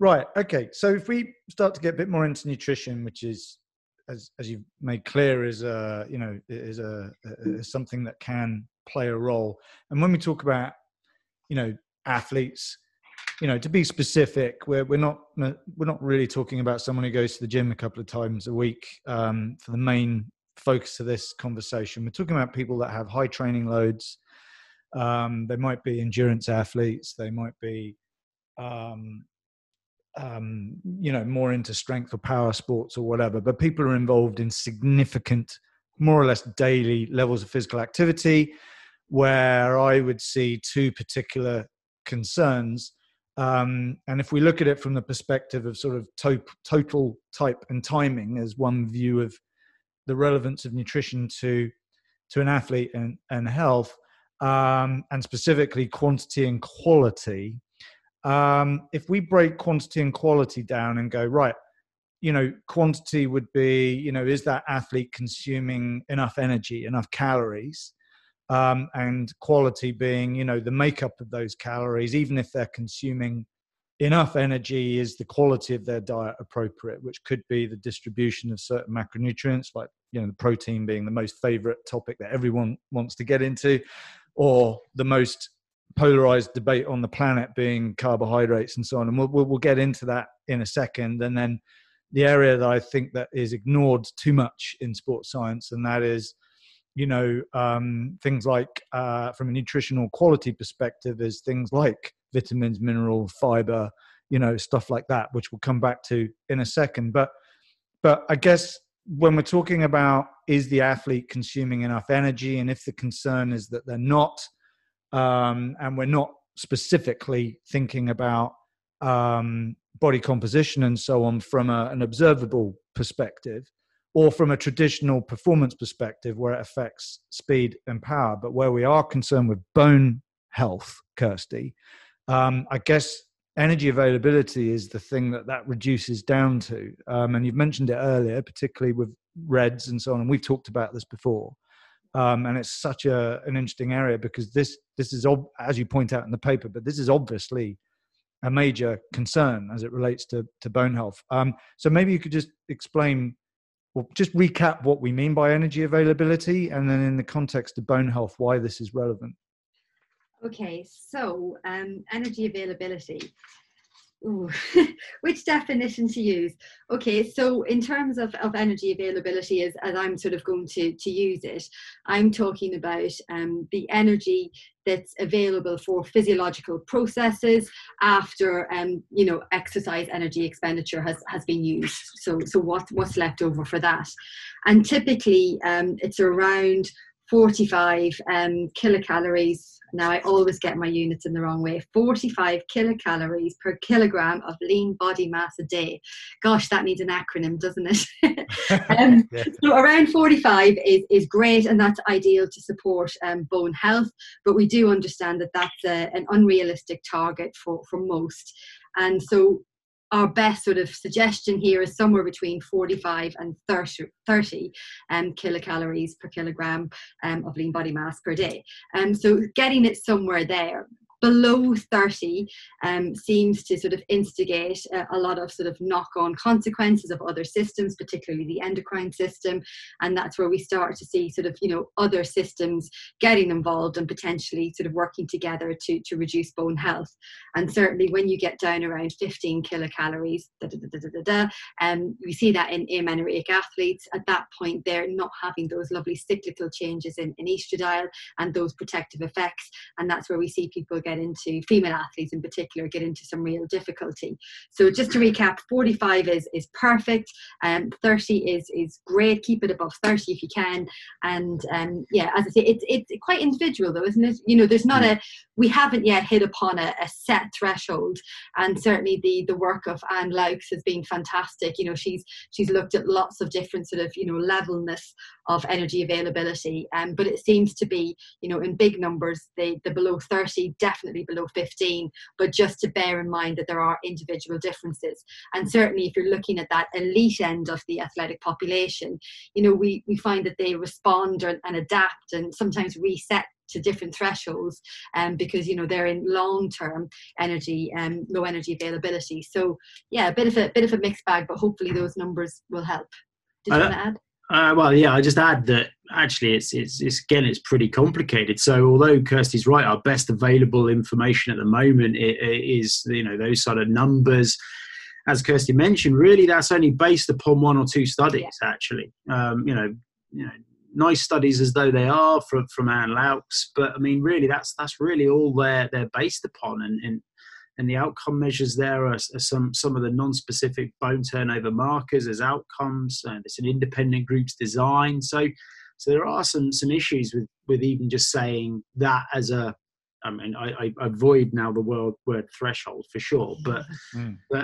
Right. Okay. So if we start to get a bit more into nutrition, which is, as you've made clear, is something that can play a role. And when we talk about, you know, athletes, you know, to be specific, we're not really talking about someone who goes to the gym a couple of times a week for the main focus of this conversation. We're talking about people that have high training loads. They might be endurance athletes. They might be, you know, more into strength or power sports or whatever. But people are involved in significant, more or less daily levels of physical activity, where I would see two particular concerns. And if we look at it from the perspective of sort of total type and timing as one view of the relevance of nutrition to an athlete and health, and specifically quantity and quality. If we break quantity and quality down and go, right, you know, quantity would be, you know, is that athlete consuming enough energy, enough calories? And quality being, you know, the makeup of those calories, even if they're consuming enough energy, is the quality of their diet appropriate, which could be the distribution of certain macronutrients, like, you know, the protein being the most favorite topic that everyone wants to get into, or the most polarized debate on the planet being carbohydrates and so on. And we'll get into that in a second. And then the area that I think that is ignored too much in sports science, and that is, you know, things like, from a nutritional quality perspective, is things like vitamins, minerals, fiber, you know, stuff like that, which we'll come back to in a second. But I guess when we're talking about, is the athlete consuming enough energy? And if the concern is that they're not, and we're not specifically thinking about body composition and so on from an observable perspective, or from a traditional performance perspective where it affects speed and power, but where we are concerned with bone health, Kirsty, I guess energy availability is the thing that reduces down to. And you've mentioned it earlier, particularly with REDs and so on, and we've talked about this before. And it's such an interesting area because this is, as you point out in the paper, but this is obviously a major concern as it relates to bone health. So maybe you could just explain, well, just recap what we mean by energy availability, and then in the context of bone health, why this is relevant. Okay, so energy availability. Which definition to use? Okay, so in terms of energy availability, as I'm sort of going to use it, I'm talking about the energy that's available for physiological processes after, you know, exercise energy expenditure has been used. So what's left over for that? And typically it's around 45 kilocalories. Now, I always get my units in the wrong way. 45 kilocalories per kilogram of lean body mass a day. Gosh, that needs an acronym, doesn't it? Yeah. So around 45 is great, and that's ideal to support bone health. But we do understand that that's an unrealistic target for most. And so our best sort of suggestion here is somewhere between 45 and 30 kilocalories per kilogram of lean body mass per day. So getting it somewhere there. Below 30 seems to sort of instigate a lot of sort of knock-on consequences of other systems, particularly the endocrine system, and that's where we start to see sort of, you know, other systems getting involved and potentially sort of working together to reduce bone health. And certainly when you get down around 15 kilocalories, we see that in amenorrheic athletes. At that point, they're not having those lovely cyclical changes in estradiol and those protective effects, and that's where we see people get into, female athletes in particular, get into some real difficulty. So just to recap, 45 is perfect, 30 is great. Keep it above 30 if you can. And yeah, as I say, it's quite individual though, isn't it? You know, there's not we haven't yet hit upon a set threshold. And certainly the work of Anne Loucks has been fantastic. You know, she's looked at lots of different sort of, you know, levelness of energy availability, but it seems to be, you know, in big numbers, the below 30, definitely below 15, but just to bear in mind that there are individual differences. And certainly if you're looking at that elite end of the athletic population, you know, we find that they respond and adapt and sometimes reset to different thresholds, because, you know, they're in long-term energy and low energy availability. So yeah, a bit of a mixed bag, but hopefully those numbers will help. Did you want to add? Well, yeah, I just add that actually it's again, it's pretty complicated. So although Kirsty's right, our best available information at the moment is, you know, those sort of numbers. As Kirsty mentioned, really that's only based upon one or two studies, yeah. Actually. You know, nice studies as though they are from Anne Loucks, but I mean, really that's really all they're based upon, and the outcome measures there are some of the non-specific bone turnover markers as outcomes. And it's an independent group's design. So there are some issues with even just saying that as a, I mean, I avoid now the word threshold for sure, but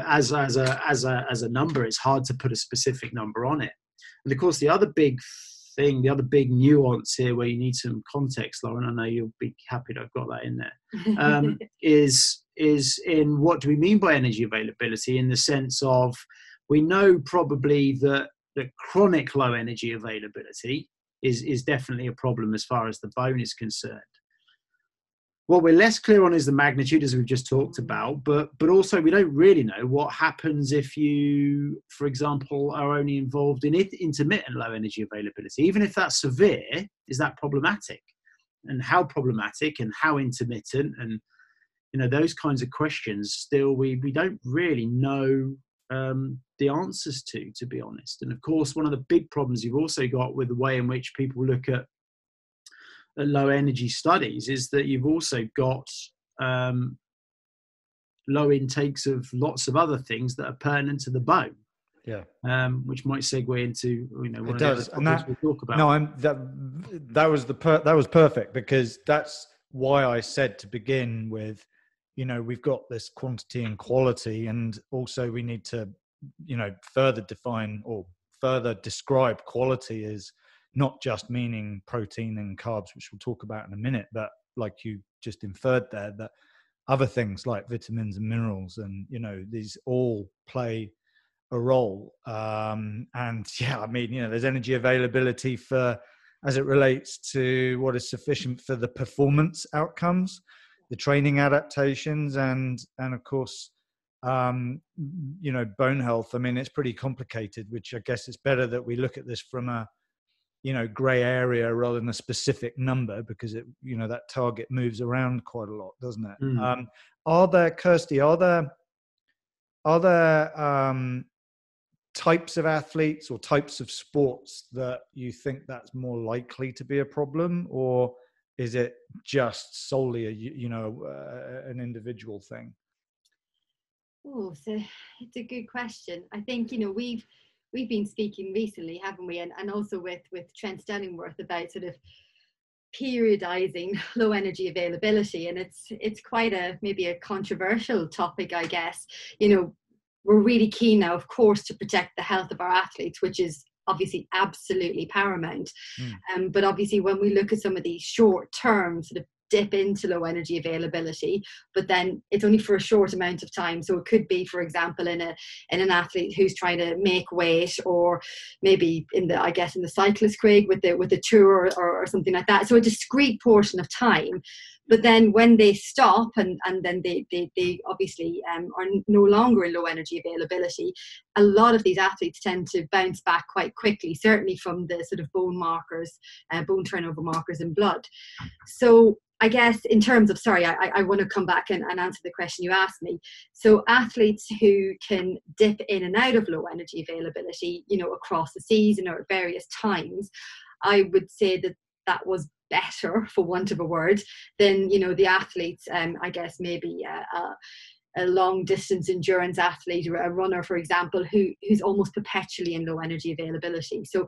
as a number, it's hard to put a specific number on it. And of course, the other big nuance here where you need some context, Lauren, I know you'll be happy that I've got that in there, is in what do we mean by energy availability, in the sense of, we know probably that the chronic low energy availability is definitely a problem as far as the bone is concerned. What we're less clear on is the magnitude, as we've just talked about, but also we don't really know what happens if you, for example, are only involved in intermittent low energy availability. Even if that's severe, is that problematic? And how problematic and how intermittent? And, you know, those kinds of questions still we don't really know the answers to be honest. And of course, one of the big problems you've also got with the way in which people look at low energy studies is that you've also got low intakes of lots of other things that are pertinent to the bone. Yeah. Which might segue into, you know, one it does. Of the topics we'll talk about. No, that was perfect, because that's why I said to begin with, you know, we've got this quantity and quality, and also we need to, you know, further define or further describe quality as not just meaning protein and carbs, which we'll talk about in a minute, but like you just inferred there, that other things like vitamins and minerals and, you know, these all play a role. And yeah, I mean, you know, there's energy availability for, as it relates to what is sufficient for the performance outcomes, the training adaptations, and of course, you know, bone health. I mean, it's pretty complicated, which I guess it's better that we look at this from a, you know, gray area rather than a specific number, because it, you know, that target moves around quite a lot, doesn't it? Are there, Kirsty, Are there types of athletes or types of sports that you think that's more likely to be a problem, or is it just solely a, you know, an individual thing? Oh, so it's a good question. I think, you know, we've been speaking recently, haven't we? And also with Trent Stellingwerth about sort of periodizing low energy availability. And it's quite a, maybe a controversial topic, I guess. You know, we're really keen now, of course, to protect the health of our athletes, which is obviously absolutely paramount. But obviously when we look at some of these short term sort of dip into low energy availability, but then it's only for a short amount of time. So it could be, for example, in an athlete who's trying to make weight, or maybe in the cyclist, Craig, with the tour or something like that. So a discrete portion of time. But then when they stop and then they obviously are no longer in low energy availability, a lot of these athletes tend to bounce back quite quickly, certainly from the sort of bone markers, bone turnover markers in blood. So I guess in terms of, sorry, I want to come back and answer the question you asked me. So athletes who can dip in and out of low energy availability, you know, across the season or at various times, I would say that was better, for want of a word, than, you know, the athletes, I guess maybe a long distance endurance athlete or a runner, for example, who's almost perpetually in low energy availability. So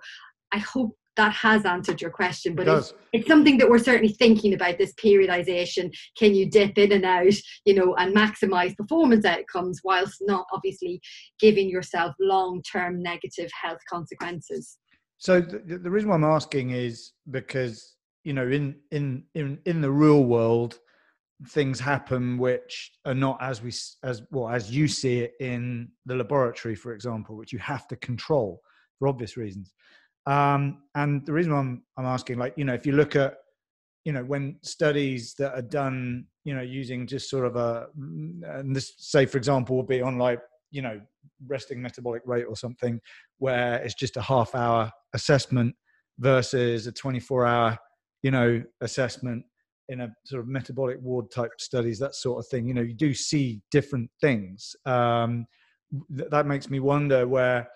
I hope that has answered your question, but it's something that we're certainly thinking about, this periodization. Can you dip in and out, you know, and maximize performance outcomes whilst not obviously giving yourself long-term negative health consequences? So the reason why I'm asking is because, you know, in the real world, things happen which are not as you see it in the laboratory, for example, which you have to control for obvious reasons. And the reason why I'm asking, like, you know, if you look at, you know, when studies that are done, you know, using just sort of and this, say, for example, would be on, like, you know, resting metabolic rate or something, where it's just a half-hour assessment versus a 24-hour, you know, assessment in a sort of metabolic ward type studies, that sort of thing. You know, you do see different things. That makes me wonder where,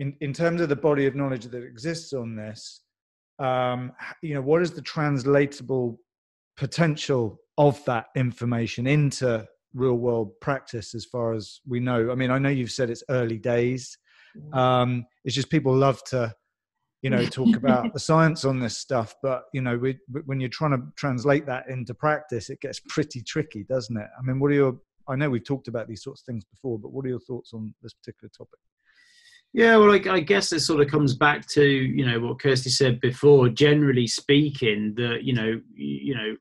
in terms of the body of knowledge that exists on this, you know, what is the translatable potential of that information into real world practice as far as we know? I mean, I know you've said it's early days. It's just people love to, you know, talk about the science on this stuff, but, you know, when you're trying to translate that into practice, it gets pretty tricky, doesn't it? I mean, I know we've talked about these sorts of things before, but what are your thoughts on this particular topic? Yeah, well, I guess it sort of comes back to, you know, what Kirsty said before. Generally speaking, that, you know,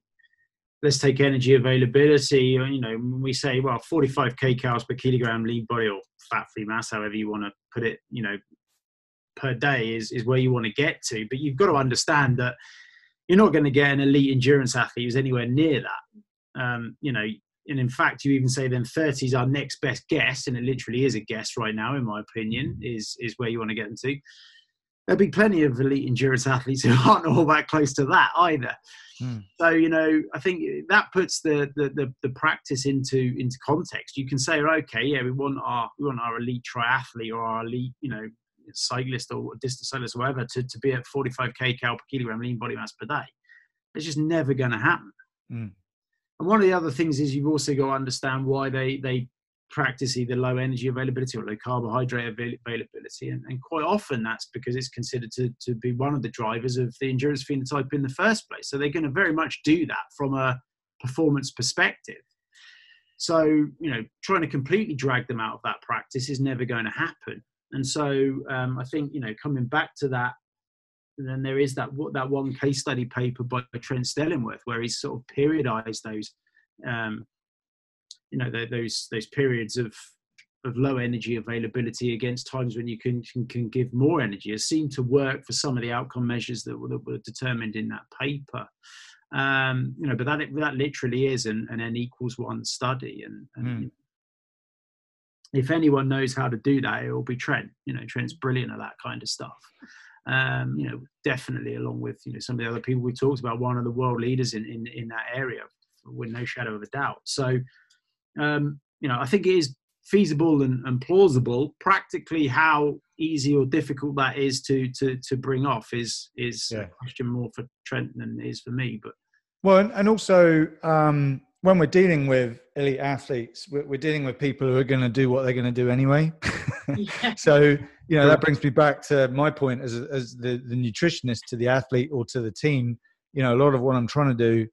let's take energy availability. You know, when we say, well, 45 kcals per kilogram lean body or fat-free mass, however you want to put it, you know, per day is where you want to get to. But you've got to understand that you're not going to get an elite endurance athlete who's anywhere near that. You know, and in fact, you even say then 30 is our next best guess, and it literally is a guess right now, in my opinion, is where you want to get into. There'll be plenty of elite endurance athletes who aren't all that close to that either. So, you know, I think that puts the practice into context. You can say, okay, yeah, we want our elite triathlete or our elite, you know, cyclist or distance cyclist or whatever to be at 45 kcal per kilogram lean body mass per day. It's just never going to happen. And one of the other things is you've also got to understand why they practice either low energy availability or low carbohydrate availability. And quite often that's because it's considered to be one of the drivers of the endurance phenotype in the first place. So they're going to very much do that from a performance perspective. So, you know, trying to completely drag them out of that practice is never going to happen. And so I think, you know, coming back to that, then there is that one case study paper by Trent Stellingwerth where he's sort of periodized those, you know, those periods of low energy availability against times when you can give more energy. It seemed to work for some of the outcome measures that were determined in that paper. You know, but that literally is an N=1 study, and if anyone knows how to do that, it will be Trent. You know, Trent's brilliant at that kind of stuff. You know, definitely, along with, you know, some of the other people we talked about, one of the world leaders in that area, with no shadow of a doubt. So, you know, I think it is feasible and plausible. Practically, how easy or difficult that is to bring off is a question more for Trent than it is for me. But and also when we're dealing with elite athletes, we're dealing with people who are going to do what they're going to do anyway. So, you know, that brings me back to my point as the nutritionist to the athlete or to the team. You know, a lot of what I'm trying to do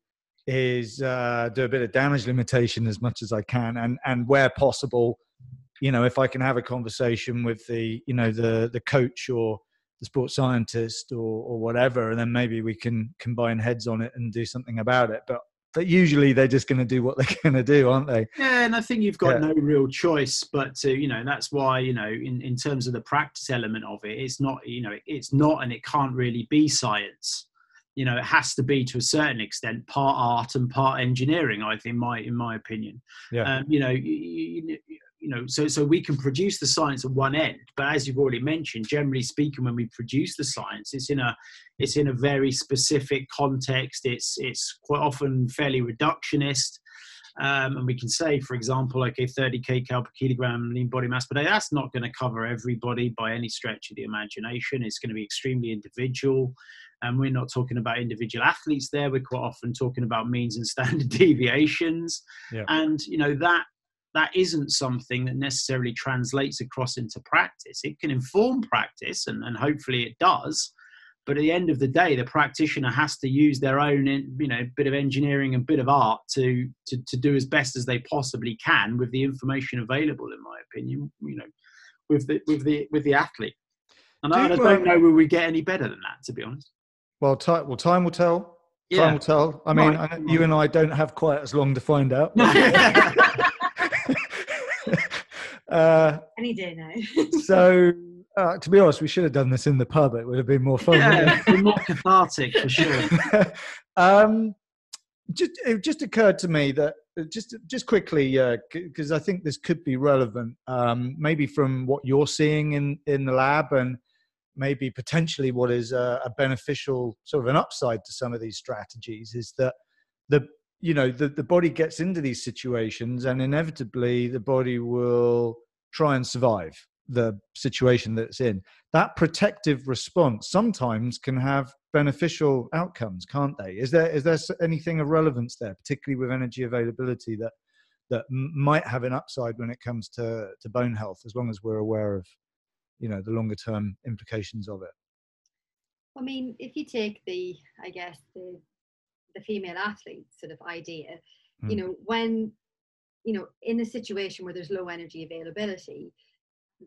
is do a bit of damage limitation as much as I can. And where possible, you know, if I can have a conversation with the coach or the sports scientist or whatever, and then maybe we can combine heads on it and do something about it. But usually they're just going to do what they're going to do, aren't they? Yeah, and I think you've got no real choice but to, you know, that's why, you know, in terms of the practice element of it, it's not, you know, it's not, and it can't really be science. You know, it has to be, to a certain extent, part art and part engineering, I think, in my opinion. Yeah. So we can produce the science at one end, but as you've already mentioned, generally speaking, when we produce the science, it's in a very specific context. It's quite often fairly reductionist, and we can say, for example, okay, 30 kcal per kilogram lean body mass per day. That's not going to cover everybody by any stretch of the imagination. It's going to be extremely individual. And we're not talking about individual athletes there. We're quite often talking about means and standard deviations. Yeah. And, you know, that isn't something that necessarily translates across into practice. It can inform practice, and hopefully it does. But at the end of the day, the practitioner has to use their own, you know, bit of engineering and bit of art to do as best as they possibly can with the information available, in my opinion, you know, with the athlete. And I don't know will we get any better than that, to be honest. Well, time will tell. Yeah. Time will tell. I mean, right. You and I don't have quite as long to find out. Any day now. So, to be honest, we should have done this in the pub. It would have been more fun. Yeah, it would be more cathartic for sure. It just occurred to me that just quickly, because I think this could be relevant, maybe from what you're seeing in the lab, and maybe potentially what is a beneficial sort of an upside to some of these strategies is that the body gets into these situations, and inevitably the body will try and survive the situation that it's in. That protective response sometimes can have beneficial outcomes, can't they? Is there anything of relevance there, particularly with energy availability, that might have an upside when it comes to bone health, as long as we're aware of, you know, the longer term implications of it? I mean, if you take the female athlete sort of idea, you know, when, you know, in a situation where there's low energy availability,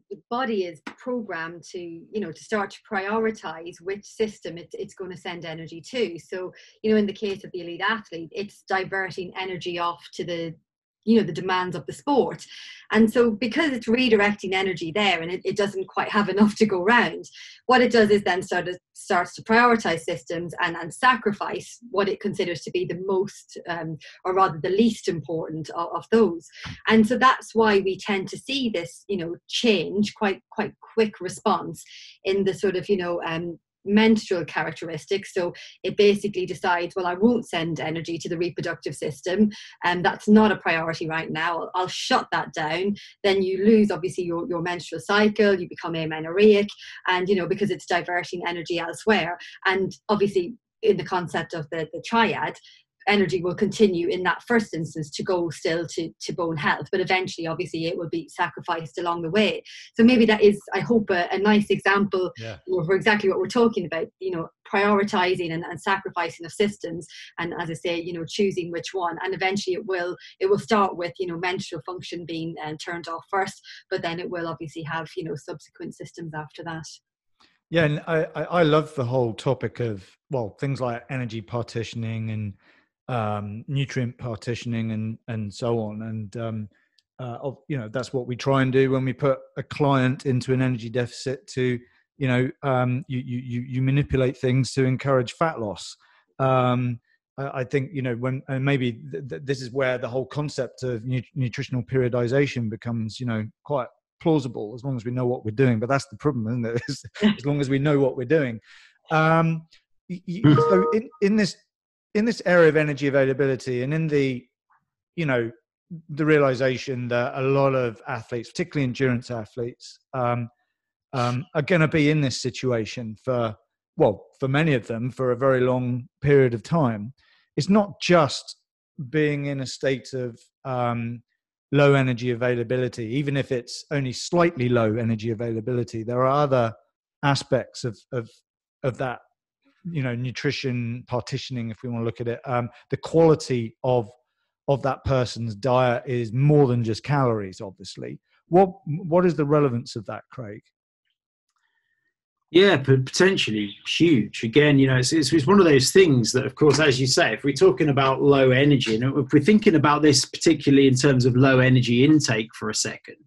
the body is programmed to, you know, to start to prioritize which system it's going to send energy to. So, you know, in the case of the elite athlete, it's diverting energy off to the, you know, the demands of the sport. And so because it's redirecting energy there, and it doesn't quite have enough to go around, what it does is then starts to prioritize systems and sacrifice what it considers to be the most, or rather the least important of those. And so that's why we tend to see this, you know, change, quite quick response in the sort of, you know, menstrual characteristics. So it basically decides, well, I won't send energy to the reproductive system, and that's not a priority right now. I'll shut that down. Then you lose obviously your menstrual cycle, you become amenorrheic, and, you know, because it's diverting energy elsewhere. And obviously in the concept of the triad, energy will continue in that first instance to go still to bone health, but eventually obviously it will be sacrificed along the way. So maybe that is, I hope, a nice example for exactly what we're talking about, you know, prioritizing and sacrificing of systems, and, as I say, you know, choosing which one. And eventually it will start with, you know, menstrual function being turned off first, but then it will obviously have, you know, subsequent systems after that. Yeah, and I love the whole topic of, well, things like energy partitioning and nutrient partitioning and so on. And, you know, that's what we try and do when we put a client into an energy deficit to, you know, you manipulate things to encourage fat loss. I think, you know, when, and maybe this is where the whole concept of nutritional periodization becomes, you know, quite plausible, as long as we know what we're doing. But that's the problem, isn't it? As long as we know what we're doing. So in this area of energy availability, and in the, you know, the realization that a lot of athletes, particularly endurance athletes, are going to be in this situation for, well, for many of them, for a very long period of time. It's not just being in a state of low energy availability, even if it's only slightly low energy availability. There are other aspects of that, you know, nutrition partitioning, if we want to look at it. The quality of that person's diet is more than just calories, obviously. What is the relevance of that, Craig? Yeah, potentially huge. Again, you know, it's one of those things that, of course, as you say, if we're talking about low energy, and if we're thinking about this particularly in terms of low energy intake for a second,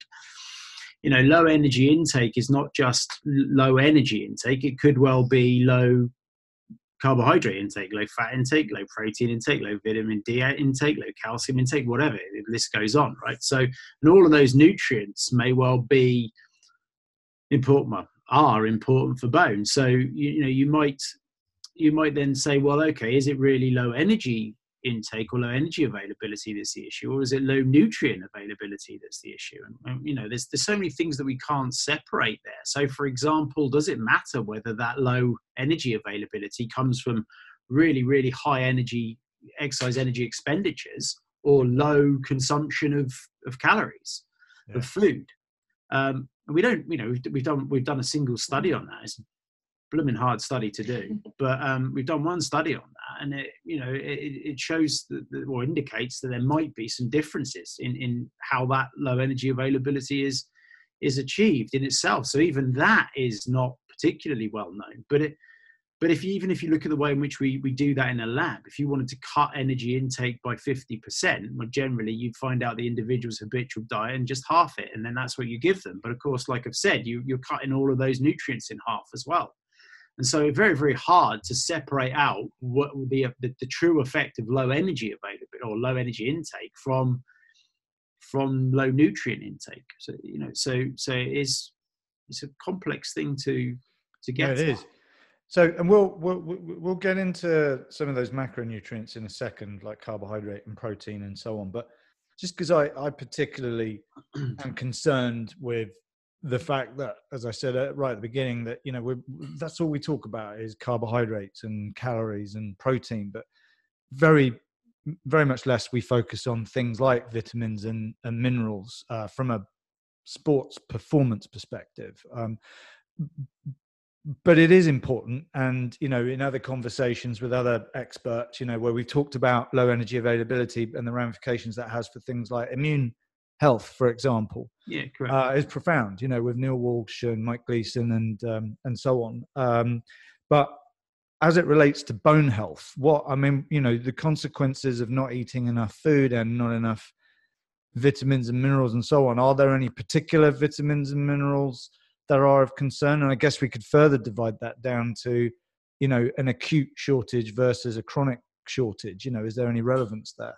you know, low energy intake is not just low energy intake. It could well be low carbohydrate intake, low fat intake, low protein intake, low vitamin D intake, low calcium intake, whatever. The list goes on, right? So, and all of those nutrients may well be important, are important for bone. So, you know, you might then say, well, okay, is it really low energy intake or low energy availability that's the issue, or is it low nutrient availability that's the issue? And you know, there's so many things that we can't separate there. So, for example, does it matter whether that low energy availability comes from really, really high energy exercise energy expenditures or low consumption of calories, yeah, of food? We don't, you know, we've done a single study on that. It's a blooming hard study to do, but we've done one study on that, and it, you know, it shows that, or indicates that there might be some differences in how that low energy availability is achieved in itself. So even that is not particularly well known. But if you look at the way in which we do that in a lab, if you wanted to cut energy intake by 50%, well, generally you'd find out the individual's habitual diet and just half it, and then that's what you give them. But of course, like I've said, you're cutting all of those nutrients in half as well. And so it's very, very hard to separate out what would be the true effect of low energy availability or low energy intake from low nutrient intake. So, you know, so it's a complex thing to get. Yeah, it is. So, and we'll get into some of those macronutrients in a second, like carbohydrate and protein and so on. But just because I particularly am concerned with the fact that, as I said right at the beginning, that, you know, that's all we talk about is carbohydrates and calories and protein, but very, very much less we focus on things like vitamins and minerals from a sports performance perspective. But it is important, and, you know, in other conversations with other experts, you know, where we've talked about low energy availability and the ramifications that has for things like immune health, for example. Yeah, correct. Is profound, you know, with Neil Walsh and Mike Gleason and so on. But as it relates to bone health, you know, the consequences of not eating enough food and not enough vitamins and minerals and so on, are there any particular vitamins and minerals there are of concern? And I guess we could further divide that down to, you know, an acute shortage versus a chronic shortage. You know, is there any relevance there?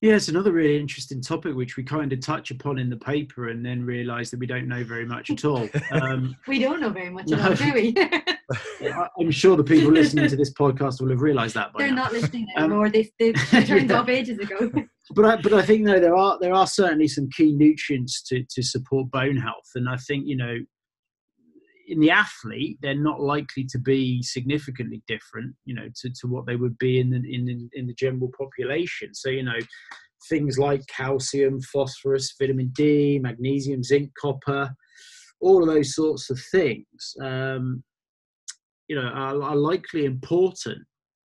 Yeah, it's another really interesting topic, which we kind of touch upon in the paper and then realize that we don't know very much at all. We don't know very much at all, do we? I'm sure the people listening to this podcast will have realized that by now. They're not listening anymore. They turned off ages ago. But I think, though, there are certainly some key nutrients to support bone health. And I think, you know, in the athlete, they're not likely to be significantly different, you know, to what they would be in the general population. So, you know, things like calcium, phosphorus, vitamin D, magnesium, zinc, copper, all of those sorts of things, you know, are likely important.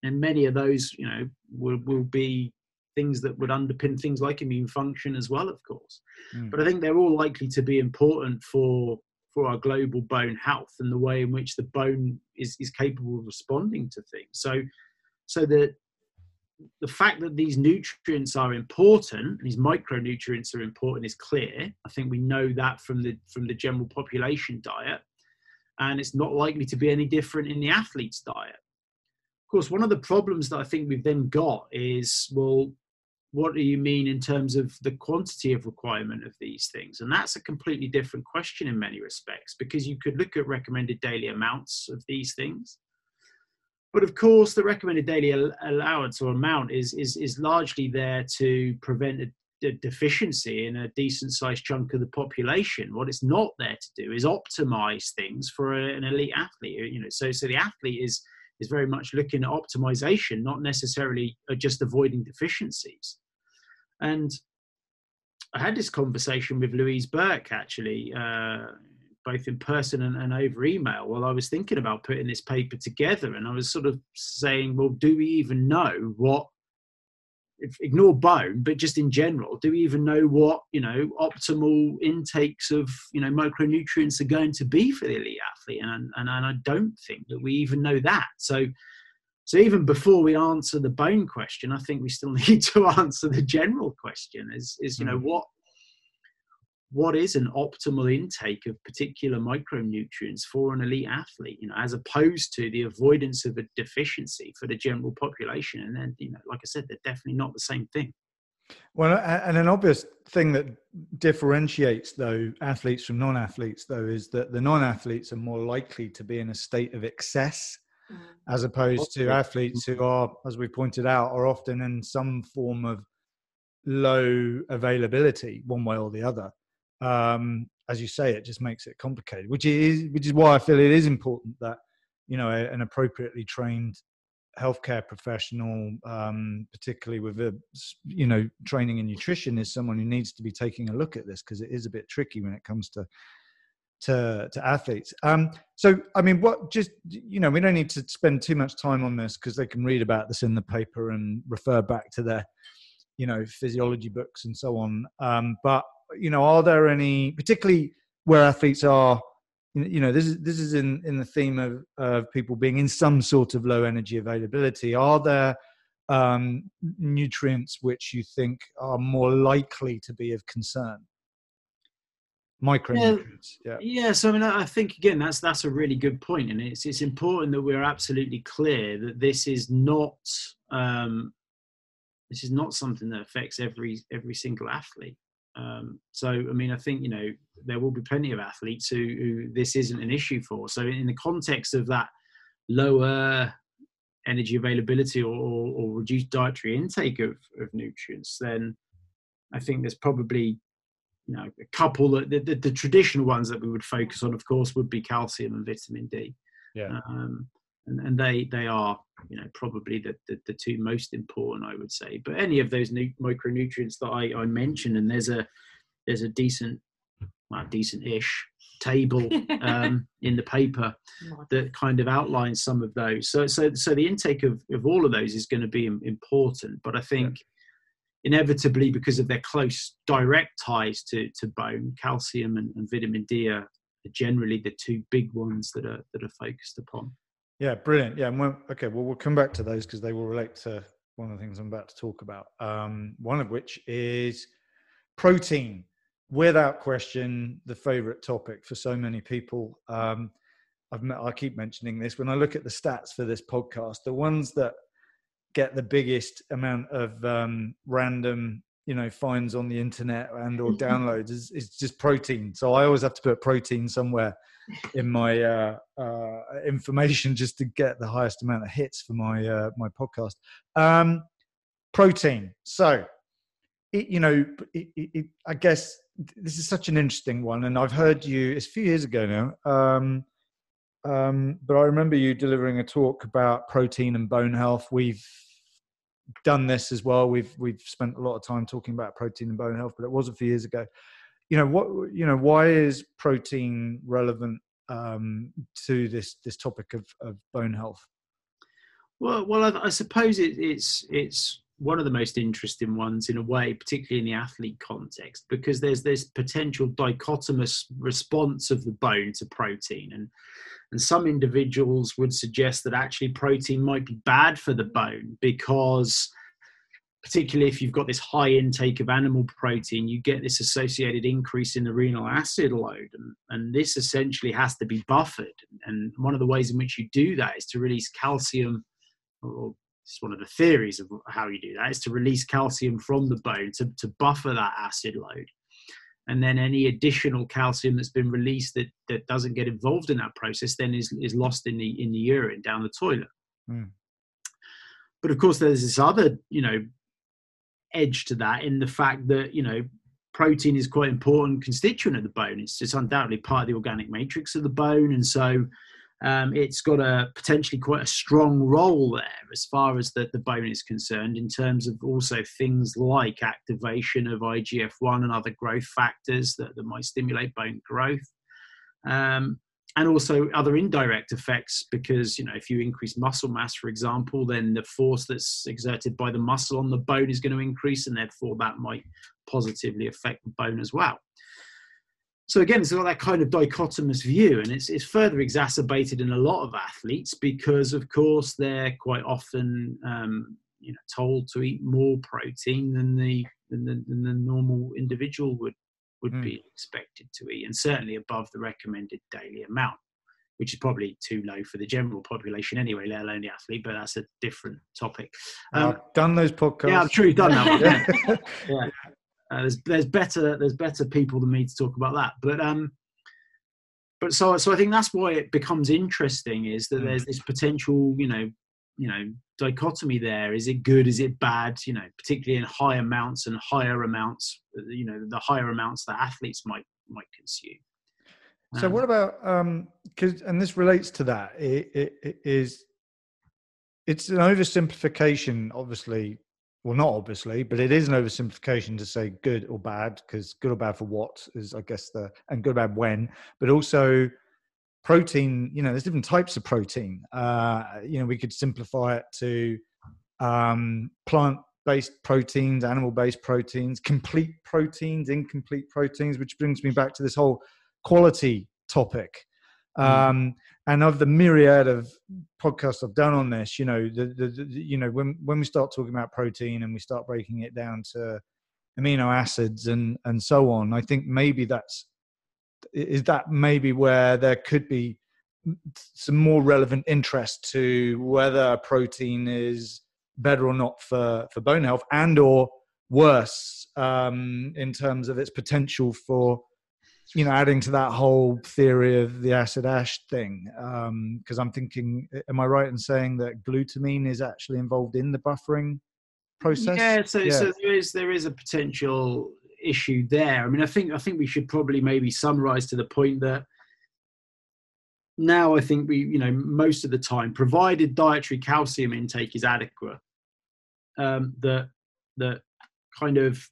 And many of those, you know, will be things that would underpin things like immune function as well, of course. Mm. But I think they're all likely to be important for our global bone health and the way in which the bone is capable of responding to things. So the fact that these nutrients are important, these micronutrients are important, is clear. I think we know that from the general population diet, and it's not likely to be any different in the athlete's diet. Of course, one of the problems that I think we've then got is, well, what do you mean in terms of the quantity of requirement of these things? And that's a completely different question in many respects, because you could look at recommended daily amounts of these things. But of course, the recommended daily allowance or amount is largely there to prevent a deficiency in a decent-sized chunk of the population. What it's not there to do is optimise things for an elite athlete. You know, so the athlete is very much looking at optimisation, not necessarily just avoiding deficiencies. And I had this conversation with Louise Burke actually, both in person and over email, while I was thinking about putting this paper together. And I was sort of saying, well, do we even know what, ignore bone, but just in general, do we even know what, you know, optimal intakes of, you know, micronutrients are going to be for the elite athlete? And I don't think that we even know that. So even before we answer the bone question, I think we still need to answer the general question is, you know, what is an optimal intake of particular micronutrients for an elite athlete, you know, as opposed to the avoidance of a deficiency for the general population. And then, you know, like I said, they're definitely not the same thing. Well, and an obvious thing that differentiates, though, athletes from non-athletes, though, is that the non-athletes are more likely to be in a state of excess, as opposed to athletes who are, as we pointed out, are often in some form of low availability, one way or the other. As you say, it just makes it complicated, which is why I feel it is important that, you know, an appropriately trained healthcare professional, particularly with a, you know, training in nutrition, is someone who needs to be taking a look at this, because it is a bit tricky when it comes to athletes. So, I mean, what, just, you know, we don't need to spend too much time on this, because they can read about this in the paper and refer back to their, you know, physiology books and so on. But, you know, are there any, particularly where athletes are, you know, this is in the theme of people being in some sort of low energy availability, are there nutrients which you think are more likely to be of concern? Micronutrients. Yeah. So I mean, I think again, that's a really good point, and it's important that we're absolutely clear that this is not something that affects every single athlete. So I mean, I think, you know, there will be plenty of athletes who this isn't an issue for. So in the context of that lower energy availability or reduced dietary intake of nutrients, then I think there's probably, you know, a couple that the traditional ones that we would focus on, of course, would be calcium and vitamin D. Yeah. And they are, you know, probably the two most important, I would say. But any of those new micronutrients that I mentioned, and there's a decent-ish table in the paper that kind of outlines some of those. So the intake of all of those is going to be important. But I think, inevitably, because of their close direct ties to bone, calcium and vitamin D are generally the two big ones that are focused upon. Yeah, brilliant. Yeah, okay. Well, we'll come back to those, because they will relate to one of the things I'm about to talk about. One of which is protein. Without question, the favourite topic for so many people. I keep mentioning this when I look at the stats for this podcast. The ones that get the biggest amount of random, you know, finds on the internet and or downloads is just protein. So I always have to put protein somewhere in my information just to get the highest amount of hits for my podcast. Protein. So, I guess this is such an interesting one, and I've heard you. It's a few years ago now. But I remember you delivering a talk about protein and bone health. We've done this as well. We've spent a lot of time talking about protein and bone health, but it was a few years ago. You know, why is protein relevant to this topic of bone health? Well, I suppose it's one of the most interesting ones in a way, particularly in the athlete context, because there's this potential dichotomous response of the bone to protein. And some individuals would suggest that actually protein might be bad for the bone, because particularly if you've got this high intake of animal protein, you get this associated increase in the renal acid load. And this essentially has to be buffered. And one of the ways in which you do that is to release calcium, or it's one of the theories of how you do that, is to release calcium from the bone to buffer that acid load. And then any additional calcium that's been released that doesn't get involved in that process then is lost in the urine down the toilet. Mm. But of course, there's this other, edge to that, in the fact that, protein is quite an important constituent of the bone. It's undoubtedly part of the organic matrix of the bone. And so it's got a potentially quite a strong role there as far as the bone is concerned, in terms of also things like activation of IGF-1 and other growth factors that might stimulate bone growth. And also other indirect effects, because, if you increase muscle mass, for example, then the force that's exerted by the muscle on the bone is going to increase, and therefore that might positively affect the bone as well. So again, it's got that kind of dichotomous view, and it's further exacerbated in a lot of athletes because, of course, they're quite often told to eat more protein than the normal individual would be expected to eat, and certainly above the recommended daily amount, which is probably too low for the general population anyway, let alone the athlete, but that's a different topic. I've done those podcasts. Yeah, I'm sure you've done that one. Yeah. Yeah. There's better people than me to talk about that. But so I think that's why it becomes interesting, is that there's this potential, dichotomy there. Is it good? Is it bad? Particularly in high amounts and higher amounts, the higher amounts that athletes might consume. So what about, and this relates to that, it's an oversimplification, obviously. Well, not obviously, but it is an oversimplification to say good or bad, because good or bad for what is, I guess, and good or bad when, but also protein, there's different types of protein. We could simplify it to plant-based proteins, animal-based proteins, complete proteins, incomplete proteins, which brings me back to this whole quality topic. And of the myriad of podcasts I've done on this, when we start talking about protein and we start breaking it down to amino acids and so on, I think maybe that's where there could be some more relevant interest to whether protein is better or not for bone health, and or worse, in terms of its potential for, adding to that whole theory of the acid ash thing. Because I'm thinking, am I right in saying that glutamine is actually involved in the buffering process? Yeah, so there is a potential issue there. I mean, I think we should probably maybe summarize to the point that now I think we, most of the time, provided dietary calcium intake is adequate, that kind of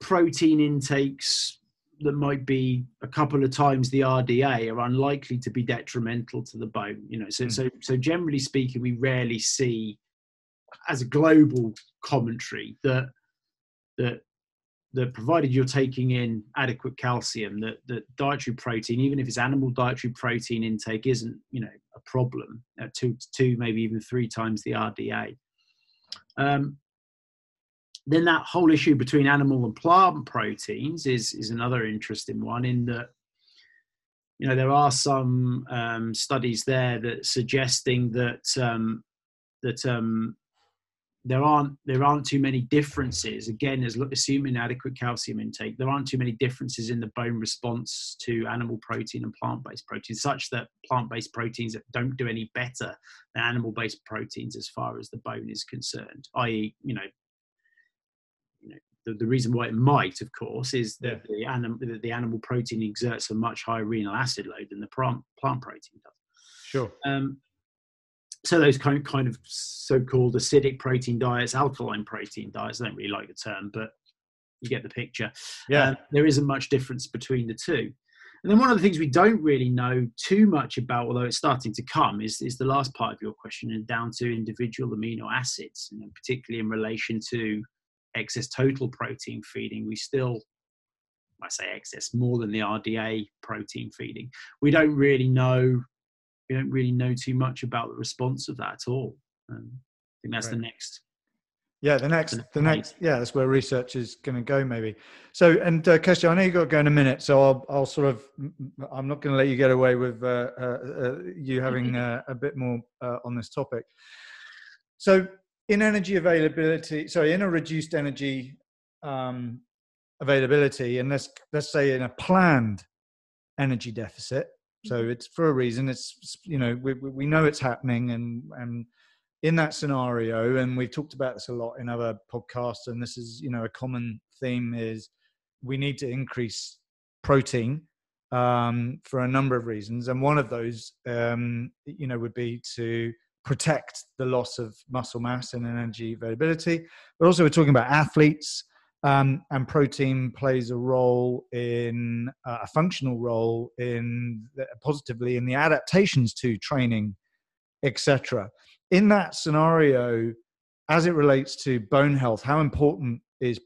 protein intakes that might be a couple of times the RDA are unlikely to be detrimental to the bone. So generally speaking, we rarely see, as a global commentary, that provided you're taking in adequate calcium, that dietary protein, even if it's animal dietary protein intake, isn't a problem at 2 to 2, maybe even 3 times the RDA. Then that whole issue between animal and plant proteins is another interesting one, in that, there are some studies there that suggesting that there aren't too many differences. Again, assuming adequate calcium intake, there aren't too many differences in the bone response to animal protein and plant-based protein, such that plant-based proteins don't do any better than animal-based proteins as far as the bone is concerned, i.e., the reason why it might, of course, is that the animal protein exerts a much higher renal acid load than the plant protein does. Sure. So those kind of so-called acidic protein diets, alkaline protein diets, I don't really like the term, but you get the picture. Yeah. There isn't much difference between the two. And then one of the things we don't really know too much about, although it's starting to come, is the last part of your question, and down to individual amino acids, and particularly in relation to excess total protein feeding. We still, I say excess, more than the RDA protein feeding. We don't really know too much about the response of that at all. I think that's right. The next. Yeah, that's where research is going to go, maybe. So, and Kirsty, I know you've got to go in a minute, so I'll sort of, I'm not going to let you get away with you having a bit more on this topic. So, in a reduced energy availability, and let's say in a planned energy deficit, So it's for a reason. It's, you know, we know it's happening, and in that scenario, and we've talked about this a lot in other podcasts, and this is, you know, a common theme, is we need to increase protein for a number of reasons. And one of those, you know, would be to protect the loss of muscle mass and energy availability. But also we're talking about athletes, and protein plays a role in a functional role in positively in the adaptations to training, etc. In that scenario, as it relates to bone health, how important is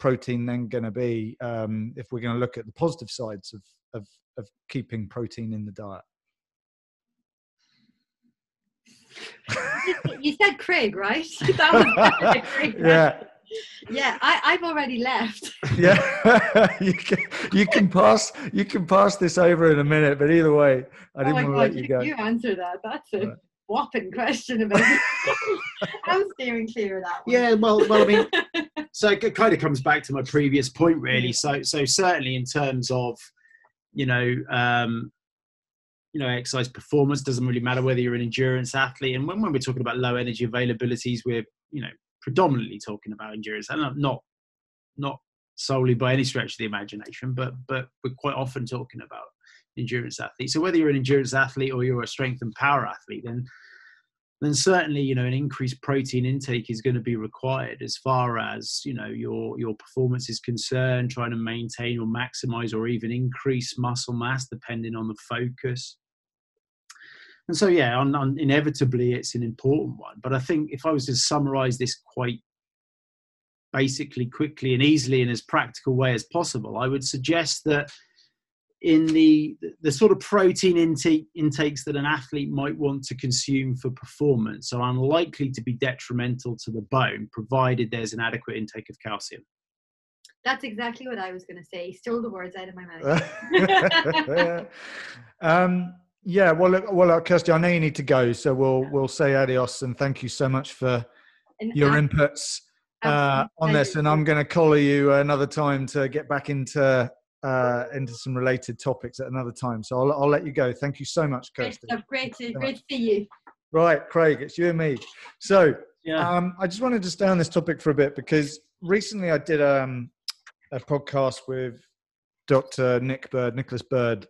protein then going to be if we're going to look at the positive sides of keeping protein in the diet? You said Craig, right? That was Craig. Yeah. Yeah, I've already left. Yeah, you can pass this over in a minute. But either way, I didn't want to let you go. You answer that. That's a whopping question about. I'm steering clear of that one. Yeah, well, I mean, so it kind of comes back to my previous point, really. So certainly in terms of, you know, exercise performance, doesn't really matter whether you're an endurance athlete. And when we're talking about low energy availabilities, we're, you know, predominantly talking about endurance, and not solely by any stretch of the imagination, but we're quite often talking about endurance athletes. So whether you're an endurance athlete or you're a strength and power athlete, then certainly, you know, an increased protein intake is going to be required as far as, you know, your performance is concerned, trying to maintain or maximize or even increase muscle mass depending on the focus. And so, yeah, inevitably, it's an important one. But I think if I was to summarize this quite basically, quickly and easily in as practical way as possible, I would suggest that in the sort of protein intakes that an athlete might want to consume for performance are unlikely to be detrimental to the bone, provided there's an adequate intake of calcium. That's exactly what I was going to say. You stole the words out of my mouth. Yeah, well, Kirsty, I know you need to go, so we'll say adios, and thank you so much for your inputs on this. And I'm going to collar you another time to get back into some related topics at another time. So I'll let you go. Thank you so much, Kirsty. Great to see you. Right, Craig, it's you and me. So yeah. I just wanted to stay on this topic for a bit, because recently I did a podcast with Dr. Nicholas Bird,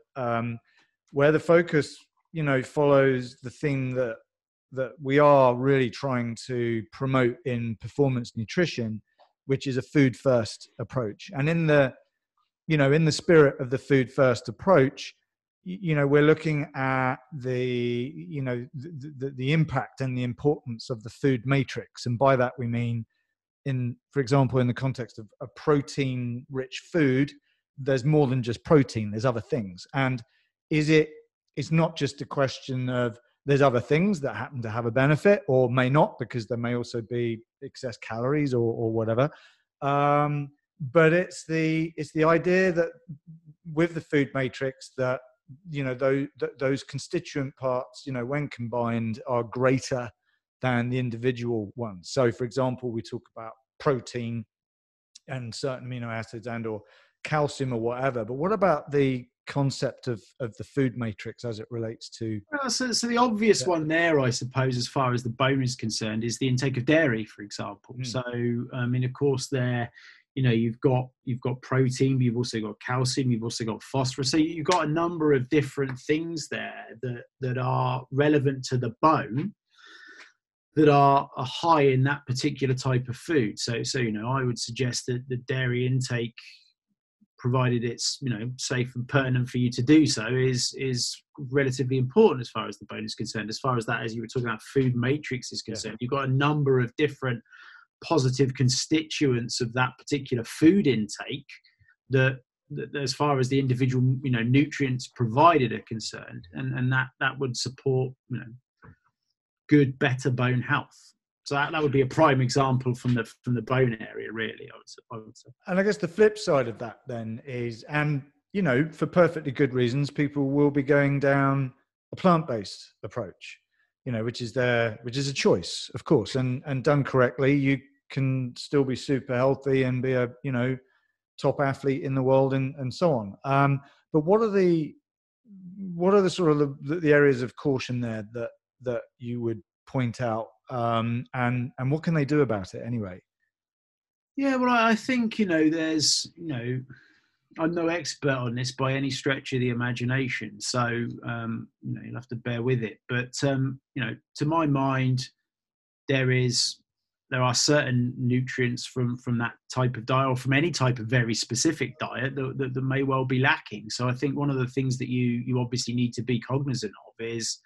where the focus, you know, follows the theme that we are really trying to promote in performance nutrition, which is a food first approach. And in the, you know, in the spirit of the food first approach, you know, we're looking at the, you know, the impact and the importance of the food matrix. And by that we mean, in, for example, in the context of a protein rich food, there's more than just protein, there's other things. And it's not just a question of there's other things that happen to have a benefit or may not, because there may also be excess calories or whatever. But it's the idea that with the food matrix that, you know, those constituent parts, you know, when combined are greater than the individual ones. So for example, we talk about protein and certain amino acids and or calcium or whatever, but what about the concept of the food matrix as it relates to so the obvious one there, I suppose, as far as the bone is concerned, is the intake of dairy, for example. So I mean, of course, there, you know, you've got protein, you've also got calcium, you've also got phosphorus, so you've got a number of different things there that are relevant to the bone that are high in that particular type of food. So you know, I would suggest that the dairy intake, provided it's, you know, safe and pertinent for you to do so, is relatively important as far as the bone is concerned. As far as that, as you were talking about, food matrix is concerned, you've got a number of different positive constituents of that particular food intake that as far as the individual, you know, nutrients provided are concerned, and that would support, you know, good, better bone health. So that would be a prime example from the bone area, really, I would say. And I guess the flip side of that then is, and, you know, for perfectly good reasons, people will be going down a plant-based approach, you know, which is a choice, of course, and done correctly, you can still be super healthy and be a, you know, top athlete in the world and so on. But what are the what are the sort of the areas of caution there that you would point out, and what can they do about it anyway? Yeah, well, I think, there's, I'm no expert on this by any stretch of the imagination. So, you'll have to bear with it. But, to my mind, there are certain nutrients from that type of diet, or from any type of very specific diet, that may well be lacking. So I think one of the things that you obviously need to be cognizant of is,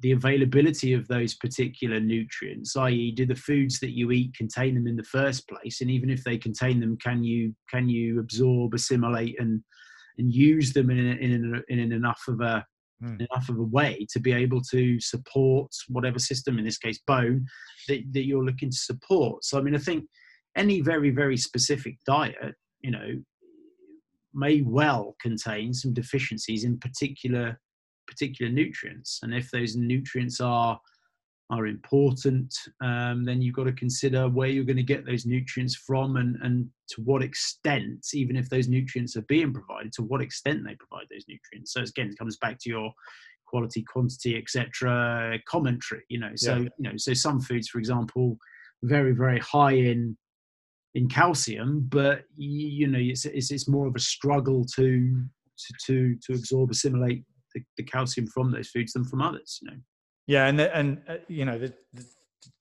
the availability of those particular nutrients, i.e. do the foods that you eat contain them in the first place? And even if they contain them, can you absorb, assimilate and use them in enough of a way to be able to support whatever system, in this case bone, that you're looking to support? So I think any very, very specific diet, may well contain some deficiencies in particular nutrients, and if those nutrients are important, then you've got to consider where you're going to get those nutrients from, and to what extent, even if those nutrients are being provided, to what extent they provide those nutrients. So again, it comes back to your quality, quantity, etc. commentary. So some foods, for example, very, very high in calcium, but it's more of a struggle to absorb, assimilate the calcium from those foods than from others. Yeah, and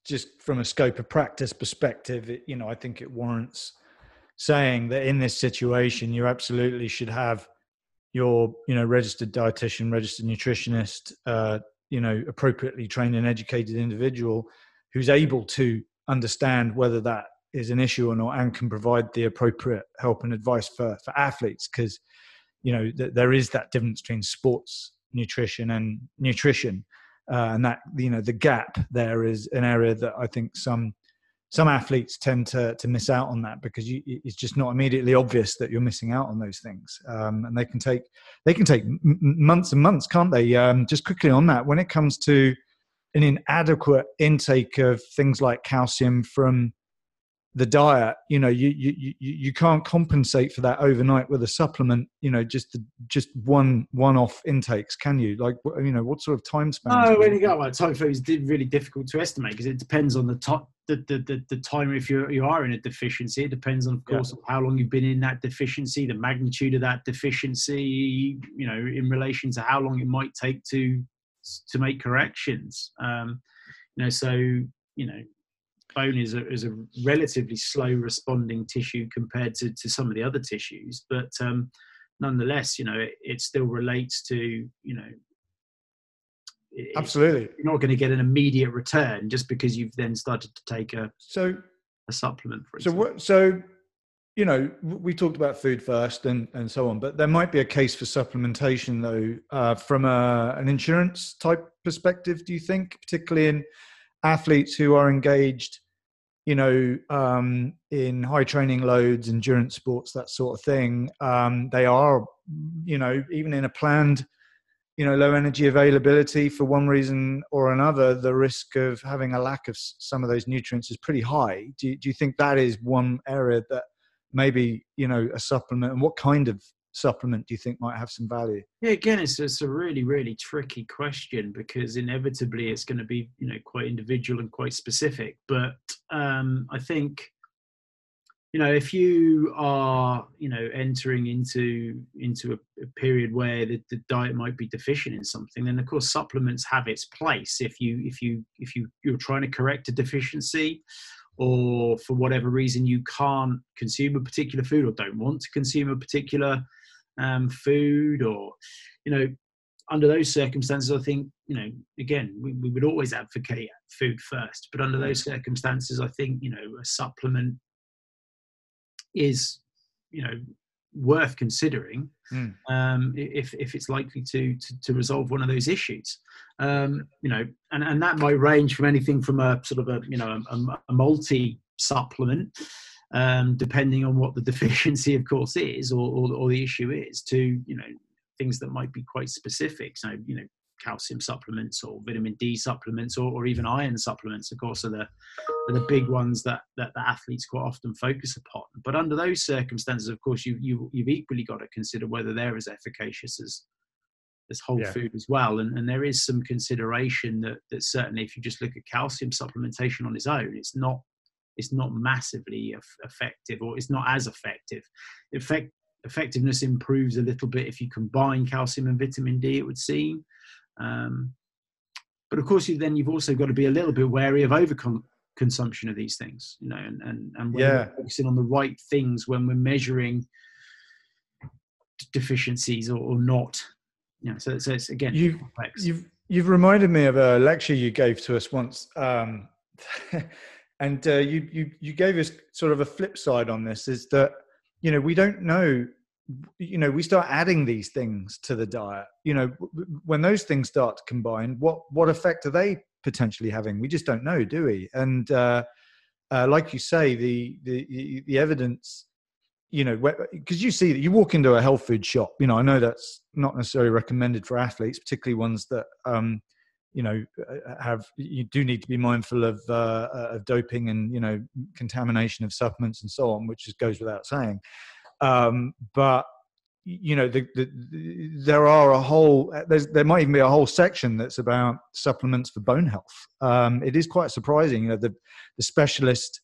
just from a scope of practice perspective, I think it warrants saying that in this situation, you absolutely should have your, registered dietitian, registered nutritionist, appropriately trained and educated individual who's able to understand whether that is an issue or not, and can provide the appropriate help and advice for athletes, because there is that difference between sports nutrition and nutrition, and that the gap there is an area that I think some athletes tend to miss out on, that because it's just not immediately obvious that you're missing out on those things, and they can take months and months, can't they? Just quickly on that, when it comes to an inadequate intake of things like calcium from the diet, you can't compensate for that overnight with a supplement, just one-off intakes, can you? Like, what sort of time span? No, when you go, time frame is really difficult to estimate, because it depends on the time. If you are in a deficiency, it depends on, of course, how long you've been in that deficiency, the magnitude of that deficiency, in relation to how long it might take to make corrections. Bone is a relatively slow responding tissue compared to some of the other tissues, but nonetheless, it still relates to, absolutely, you're not going to get an immediate return just because you've then started to take a supplement, for example. We talked about food first and so on, but there might be a case for supplementation though, from an insurance type perspective, do you think, particularly in athletes who are engaged, in high training loads, endurance sports, that sort of thing? They are, even in a planned, low energy availability for one reason or another, the risk of having a lack of some of those nutrients is pretty high. Do you think that is one area that maybe, a supplement, and what kind of supplement do you think might have some value? Yeah, again, it's a really, really tricky question, because inevitably it's going to be, quite individual and quite specific. But I think, if you are, entering into a period where the diet might be deficient in something, then of course supplements have its place. If you're trying to correct a deficiency, or for whatever reason you can't consume a particular food, or don't want to consume a particular food, or under those circumstances, I think again, we would always advocate food first, but under those circumstances, I think a supplement is worth considering, if it's likely to resolve one of those issues, and that might range from anything from a sort of a multi supplement, depending on what the deficiency, of course, is, or the issue is, to things that might be quite specific. So calcium supplements or vitamin D supplements, or even iron supplements, of course, are the big ones that the athletes quite often focus upon. But under those circumstances, of course, you've equally got to consider whether they're as efficacious as whole food as well. And there is some consideration that certainly if you just look at calcium supplementation on its own, it's not massively effective, or it's not as effective. In fact, effectiveness improves a little bit if you combine calcium and vitamin D, it would seem. But of course, you've also got to be a little bit wary of overconsumption of these things, and when we're focusing on the right things, when we're measuring deficiencies or not. So it's, again, complex. You've reminded me of a lecture you gave to us once. And you gave us sort of a flip side on this, is that, we don't know, we start adding these things to the diet, when those things start to combine, what effect are they potentially having? We just don't know, do we? And like you say, the evidence, because you see that you walk into a health food shop, I know that's not necessarily recommended for athletes, particularly ones that, you do need to be mindful of doping and, contamination of supplements and so on, which just goes without saying. But, there might even be a whole section that's about supplements for bone health. It is quite surprising, the specialist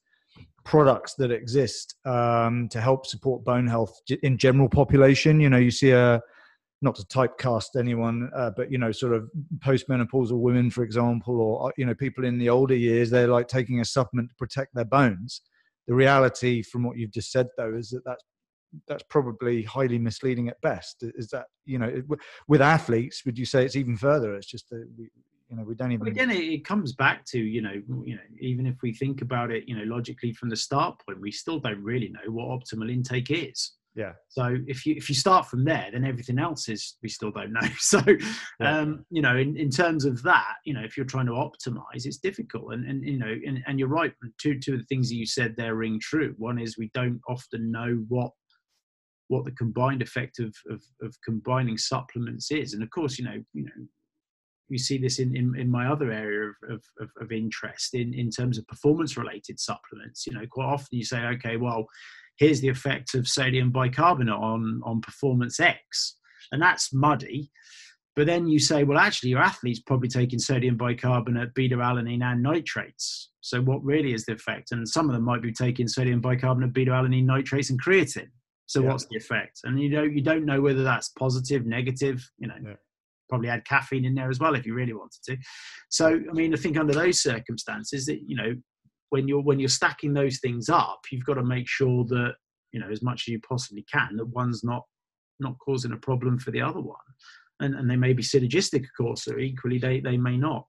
products that exist to help support bone health in general population. You see not to typecast anyone, but, sort of postmenopausal women, for example, or, people in the older years, they're like taking a supplement to protect their bones. The reality from what you've just said, though, is that that's probably highly misleading at best. Is that, with athletes, would you say it's even further? It's just that we don't even... But again, it comes back to, even if we think about it, logically from the start point, we still don't really know what optimal intake is. Yeah. So if you start from there, then everything else is, we still don't know. So, in terms of that, if you're trying to optimize, it's difficult. And you're right. Two of the things that you said there ring true. One is we don't often know what the combined effect of combining supplements is. And of course, you see this in my other area of interest in terms of performance related supplements. Quite often you say, okay, well, here's the effect of sodium bicarbonate on performance X, and that's muddy. But then you say, well, actually your athlete's probably taking sodium bicarbonate, beta alanine and nitrates. So what really is the effect? And some of them might be taking sodium bicarbonate, beta alanine, nitrates and creatine. So what's the effect? And you don't know whether that's positive, negative, probably add caffeine in there as well if you really wanted to. So, I think under those circumstances that, when you're stacking those things up, you've got to make sure that, as much as you possibly can, that one's not causing a problem for the other one. And they may be synergistic, of course, or equally they may not.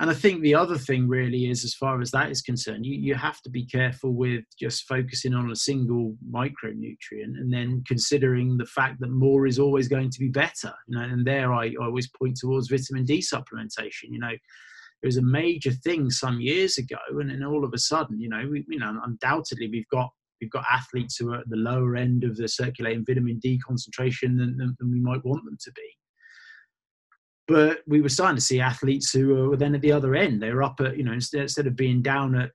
And I think the other thing really is, as far as that is concerned, you have to be careful with just focusing on a single micronutrient and then considering the fact that more is always going to be better. And there I always point towards vitamin D supplementation. It was a major thing some years ago, and then all of a sudden, undoubtedly we've got athletes who are at the lower end of the circulating vitamin D concentration than we might want them to be. But we were starting to see athletes who were then at the other end. They were up at, instead of being down at,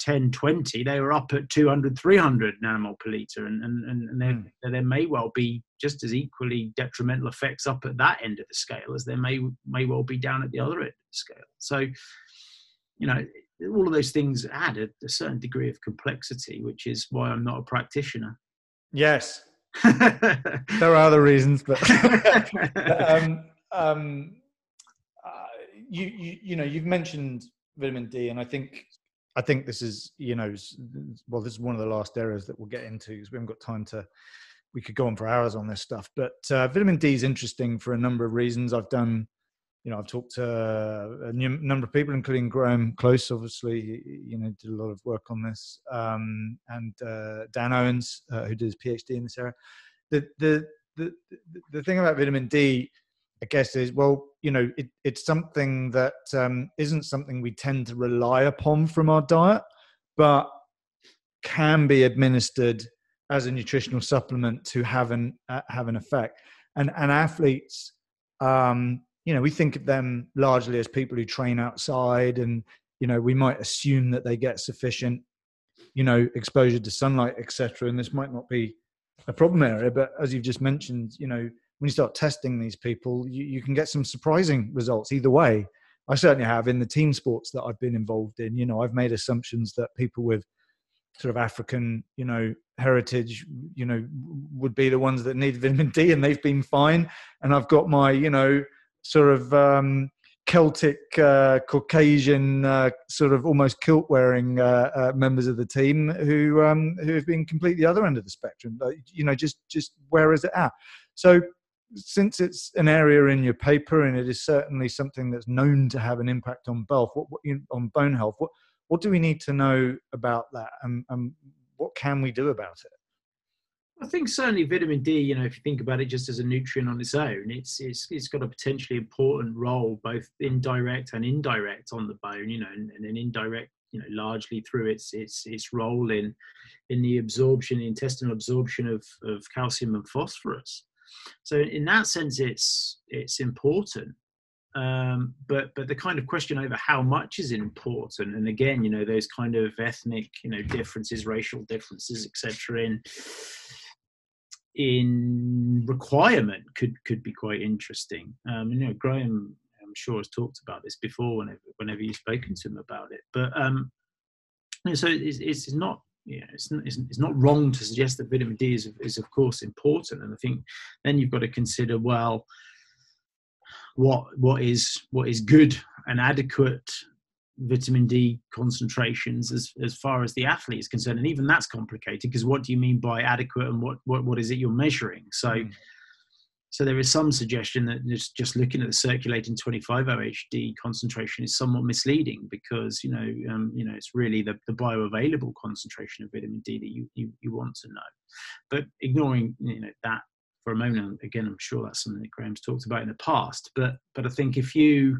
10, 20, they were up at 200, 300 nanomole per litre. And there may well be just as equally detrimental effects up at that end of the scale as there may well be down at the other end of the scale. So, all of those things add a certain degree of complexity, which is why I'm not a practitioner. Yes. There are other reasons, but you've mentioned vitamin D, and I think this is, this is one of the last areas that we'll get into because we haven't got time to, we could go on for hours on this stuff. But vitamin D is interesting for a number of reasons. I've talked to a number of people, including Graham Close, obviously, did a lot of work on this, and Dan Owens, who did his PhD in this area. The thing about vitamin D, I guess, is, well, it's something that isn't something we tend to rely upon from our diet, but can be administered as a nutritional supplement to have an effect. And athletes, you know, we think of them largely as people who train outside, and, you know, we might assume that they get sufficient, you know, exposure to sunlight, etc. And this might not be a problem area, but as you've just mentioned, you know, when you start testing these people, you can get some surprising results either way. I certainly have in the team sports that I've been involved in. You know, I've made assumptions that people with sort of African, you know, heritage, you know, would be the ones that need vitamin D, and they've been fine. And I've got my, you know, sort of Celtic, Caucasian, sort of almost kilt wearing members of the team who have been completely the other end of the spectrum. You know, just where is it at? So since it's an area in your paper, and it is certainly something that's known to have an impact on bone health, what do we need to know about that, and what can we do about it? I think certainly vitamin D, you know, if you think about it just as a nutrient on its own, it's got a potentially important role, both indirect and indirect on the bone, you know, and an indirect, you know, largely through its role in the absorption, the intestinal absorption of calcium and phosphorus. So in that sense, it's important. But the kind of question over how much is important, and again, you know, those kind of ethnic, you know, differences, racial differences, etc., in requirement could be quite interesting. You know, Graham, I'm sure, has talked about this before whenever you've spoken to him about it. But so it's not. Yeah, it's not wrong to suggest that vitamin D is of course important, and I think then you've got to consider, well, what is good and adequate vitamin D concentrations as far as the athlete is concerned, and even that's complicated because what do you mean by adequate, and what is it you're measuring? So there is some suggestion that just looking at the circulating 25-OHD concentration is somewhat misleading, because, you know, it's really the bioavailable concentration of vitamin D that you want to know. But ignoring, you know, that for a moment, again, I'm sure that's something that Graham's talked about in the past. But I think if you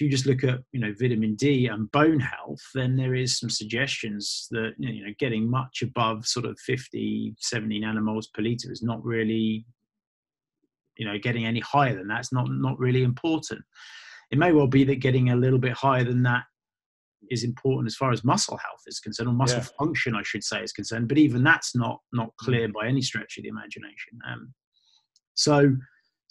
just look at, you know, vitamin D and bone health, then there is some suggestions that, you know, getting much above sort of 50, 70 nanomoles per litre is not really, you know, getting any higher than that's not really important. It may well be that getting a little bit higher than that is important as far as muscle health is concerned, or muscle function, I should say, is concerned. But even that's not clear by any stretch of the imagination. So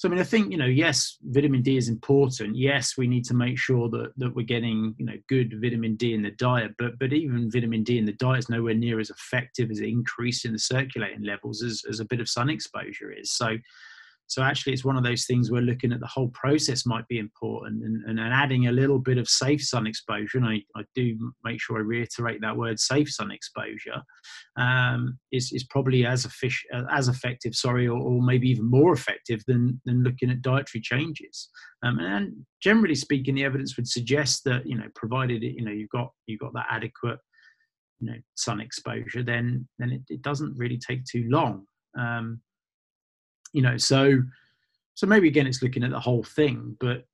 I mean, I think, you know, yes, vitamin D is important. Yes, we need to make sure that we're getting, you know, good vitamin D in the diet. But even vitamin D in the diet is nowhere near as effective as increasing the circulating levels as a bit of sun exposure is. So actually, it's one of those things where looking at the whole process might be important, and adding a little bit of safe sun exposure. And I do make sure I reiterate that word, safe sun exposure, is probably as effective, or maybe even more effective than looking at dietary changes. And generally speaking, the evidence would suggest that, you know, provided, you know, you've got that adequate, you know, sun exposure, then it doesn't really take too long. You know, so maybe again, it's looking at the whole thing, but,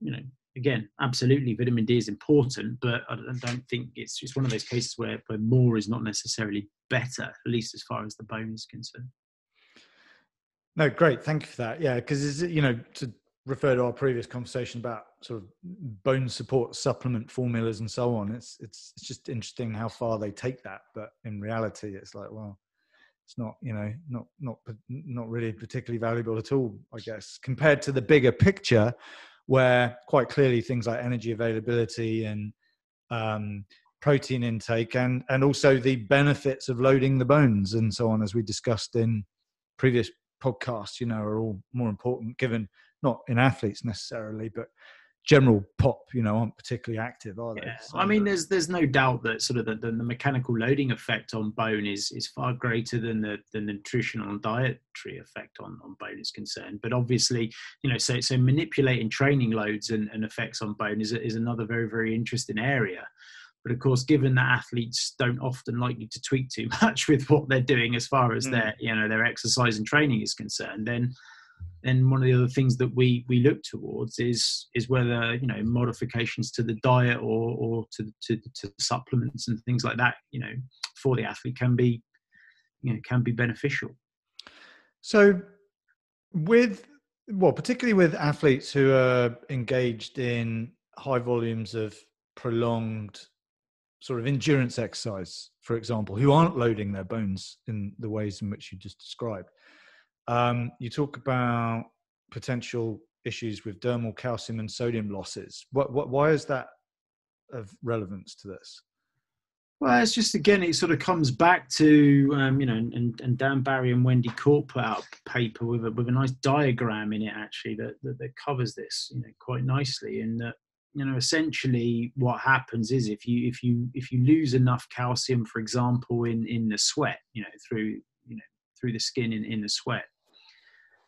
you know, again, absolutely vitamin D is important, but I don't think it's one of those cases where more is not necessarily better, at least as far as the bone is concerned. No, great. Thank you for that. Yeah. Cause, you know, to refer to our previous conversation about sort of bone support supplement formulas and so on, it's just interesting how far they take that. But in reality, it's like, well, it's not, you know, not really particularly valuable at all, I guess, compared to the bigger picture, where quite clearly things like energy availability and protein intake and also the benefits of loading the bones and so on, as we discussed in previous podcasts, you know, are all more important, given not in athletes necessarily, but general pop, you know, aren't particularly active, are they? Yeah. So, I mean, there's no doubt that sort of the mechanical loading effect on bone is far greater than the nutritional and dietary effect on bone is concerned. But obviously, you know, so manipulating training loads and effects on bone is another very, very interesting area. But of course, given that athletes don't often like you to tweak too much with what they're doing as far as their, you know, their exercise and training is concerned, then one of the other things that we look towards is whether, you know, modifications to the diet or to supplements and things like that, you know, for the athlete can be beneficial. So with well, particularly with athletes who are engaged in high volumes of prolonged sort of endurance exercise, for example, who aren't loading their bones in the ways in which you just described. You talk about potential issues with dermal calcium and sodium losses. Why is that of relevance to this? Well, it's just, again, it sort of comes back to, and Dan Barry and Wendy Kohrt put out a paper with a nice diagram in it, actually, that covers this, quite nicely. And that, essentially what happens is if you lose enough calcium, for example, in the sweat, through the skin in the sweat,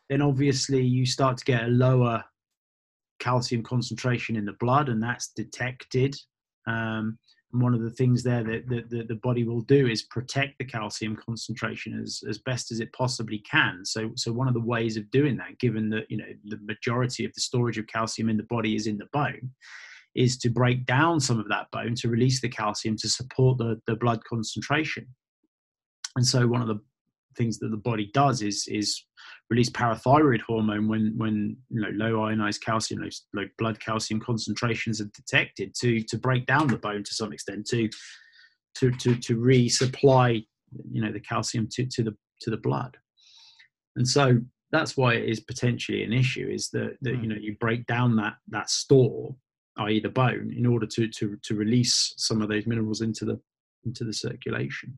then obviously you start to get a lower calcium concentration in the blood, and that's detected. And one of the things there that the body will do is protect the calcium concentration as best as it possibly can. So one of the ways of doing that, given that the majority of the storage of calcium in the body is in the bone, is to break down some of that bone to release the calcium to support the blood concentration. And so one of the things that the body does is release parathyroid hormone when low ionized calcium, low blood calcium concentrations are detected to break down the bone to some extent, to resupply the calcium to the blood. And so that's why it is potentially an issue, is that you break down that store, i.e. the bone, in order to release some of those minerals into the circulation.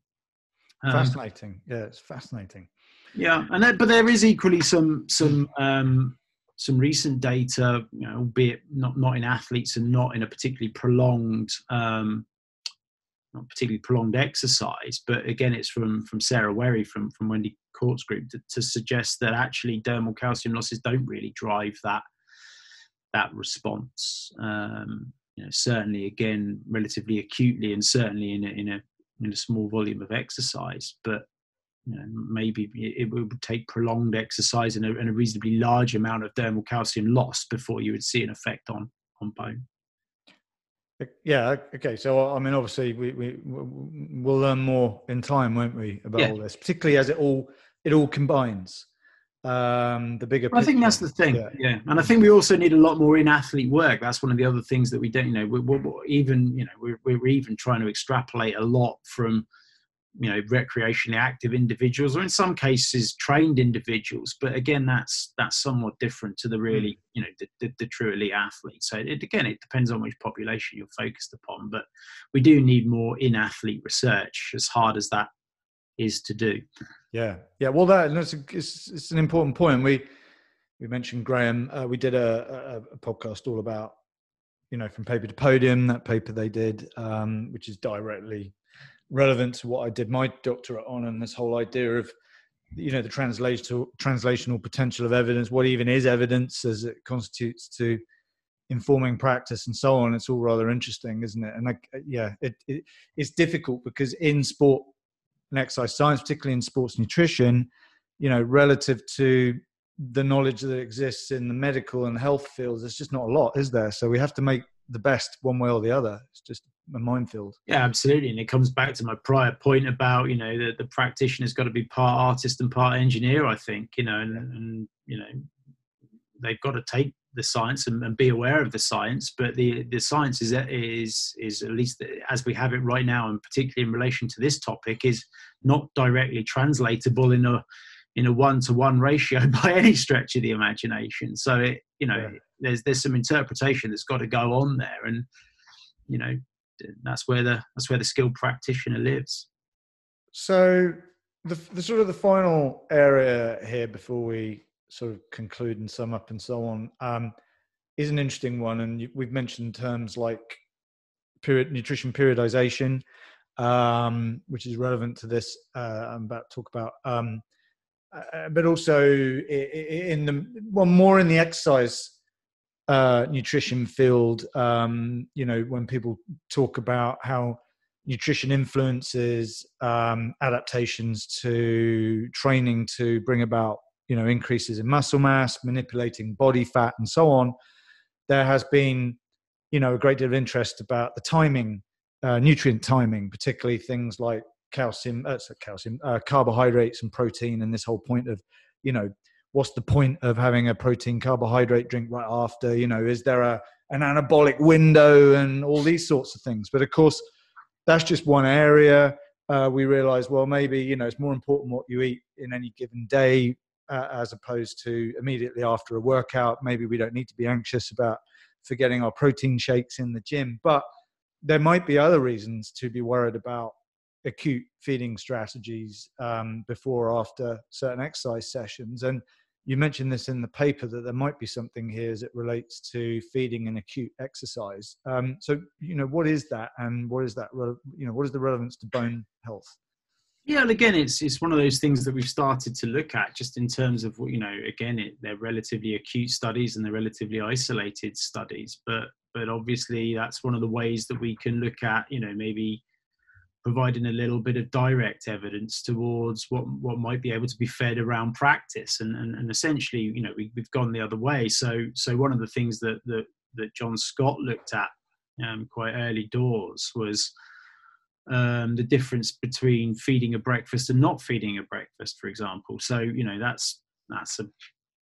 Fascinating. Yeah, it's fascinating. Yeah, but there is equally some recent data, albeit not in athletes and not in a particularly prolonged exercise, but again, it's from Sarah Werry from Wendy Kohrt's group to suggest that actually dermal calcium losses don't really drive that response. Certainly, again, relatively acutely, and certainly in a small volume of exercise, but maybe it would take prolonged exercise and a reasonably large amount of dermal calcium loss before you would see an effect on bone. Yeah. Okay. So, obviously we'll learn more in time, won't we, about all this, particularly as it all combines. The bigger picture. I think that's the thing. Yeah. And I think we also need a lot more in-athlete work. That's one of the other things that we don't, we're even trying to extrapolate a lot from, recreationally active individuals, or in some cases trained individuals. But again, that's somewhat different to the really, the true elite athlete. So it depends on which population you're focused upon, but we do need more in-athlete research, as hard as that is to do. Yeah. Well, it's an important point. We mentioned Graham. We did a podcast all about, from paper to podium, that paper they did, which is directly relevant to what I did my doctorate on, and this whole idea of, the translational potential of evidence, what even is evidence as it constitutes to informing practice and so on. It's all rather interesting, isn't it? And it's difficult because in sport and exercise science, particularly in sports nutrition, relative to the knowledge that exists in the medical and health fields, there's just not a lot, is there? So we have to make the best one way or the other. It's just a minefield. Yeah, absolutely. And it comes back to my prior point about, the practitioner's got to be part artist and part engineer, I think, and they've got to take the science and be aware of the science, but the science is at least as we have it right now, and particularly in relation to this topic, is not directly translatable in a one-to-one ratio by any stretch of the imagination. So there's some interpretation that's got to go on there, and that's where the skilled practitioner lives. So the sort of the final area here before we sort of conclude and sum up and so on, is an interesting one. And we've mentioned terms like nutrition periodization, which is relevant to this I'm about to talk about, but also more in the exercise nutrition field, when people talk about how nutrition influences adaptations to training to bring about increases in muscle mass, manipulating body fat, and so on. There has been, a great deal of interest about the timing, nutrient timing, particularly things like carbohydrates and protein, and this whole point of, what's the point of having a protein carbohydrate drink right after? You know, is there an anabolic window and all these sorts of things? But of course, that's just one area. We realize, well, maybe, you know, it's more important what you eat in any given day as opposed to immediately after a workout. Maybe we don't need to be anxious about forgetting our protein shakes in the gym. But there might be other reasons to be worried about acute feeding strategies before or after certain exercise sessions. And you mentioned this in the paper, that there might be something here as it relates to feeding and acute exercise. So, you know, what is that, and what is that, you know, what is the relevance to bone health? Yeah, and again, it's one of those things that we've started to look at just in terms of, you know, again, they're relatively acute studies and they're relatively isolated studies, but obviously that's one of the ways that we can look at, you know, maybe providing a little bit of direct evidence towards what might be able to be fed around practice. And essentially, you know, we've gone the other way. So one of the things that John Scott looked at quite early doors was the difference between feeding a breakfast and not feeding a breakfast, for example. So, you know, that's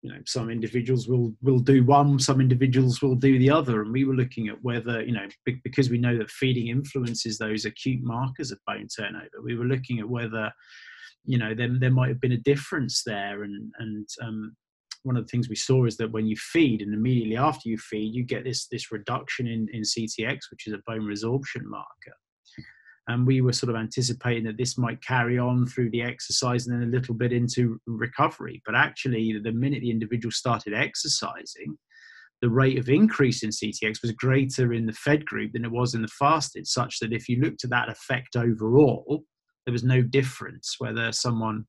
you know, some individuals will do one, some individuals will do the other. And we were looking at whether, you know, because we know that feeding influences those acute markers of bone turnover, we were looking at whether, you know, there might have been a difference there. And one of the things we saw is that when you feed and immediately after you feed, you get this reduction in CTX, which is a bone resorption marker. And we were sort of anticipating that this might carry on through the exercise and then a little bit into recovery. But actually, the minute the individual started exercising, the rate of increase in CTX was greater in the fed group than it was in the fasted, such that if you looked at that effect overall, there was no difference whether someone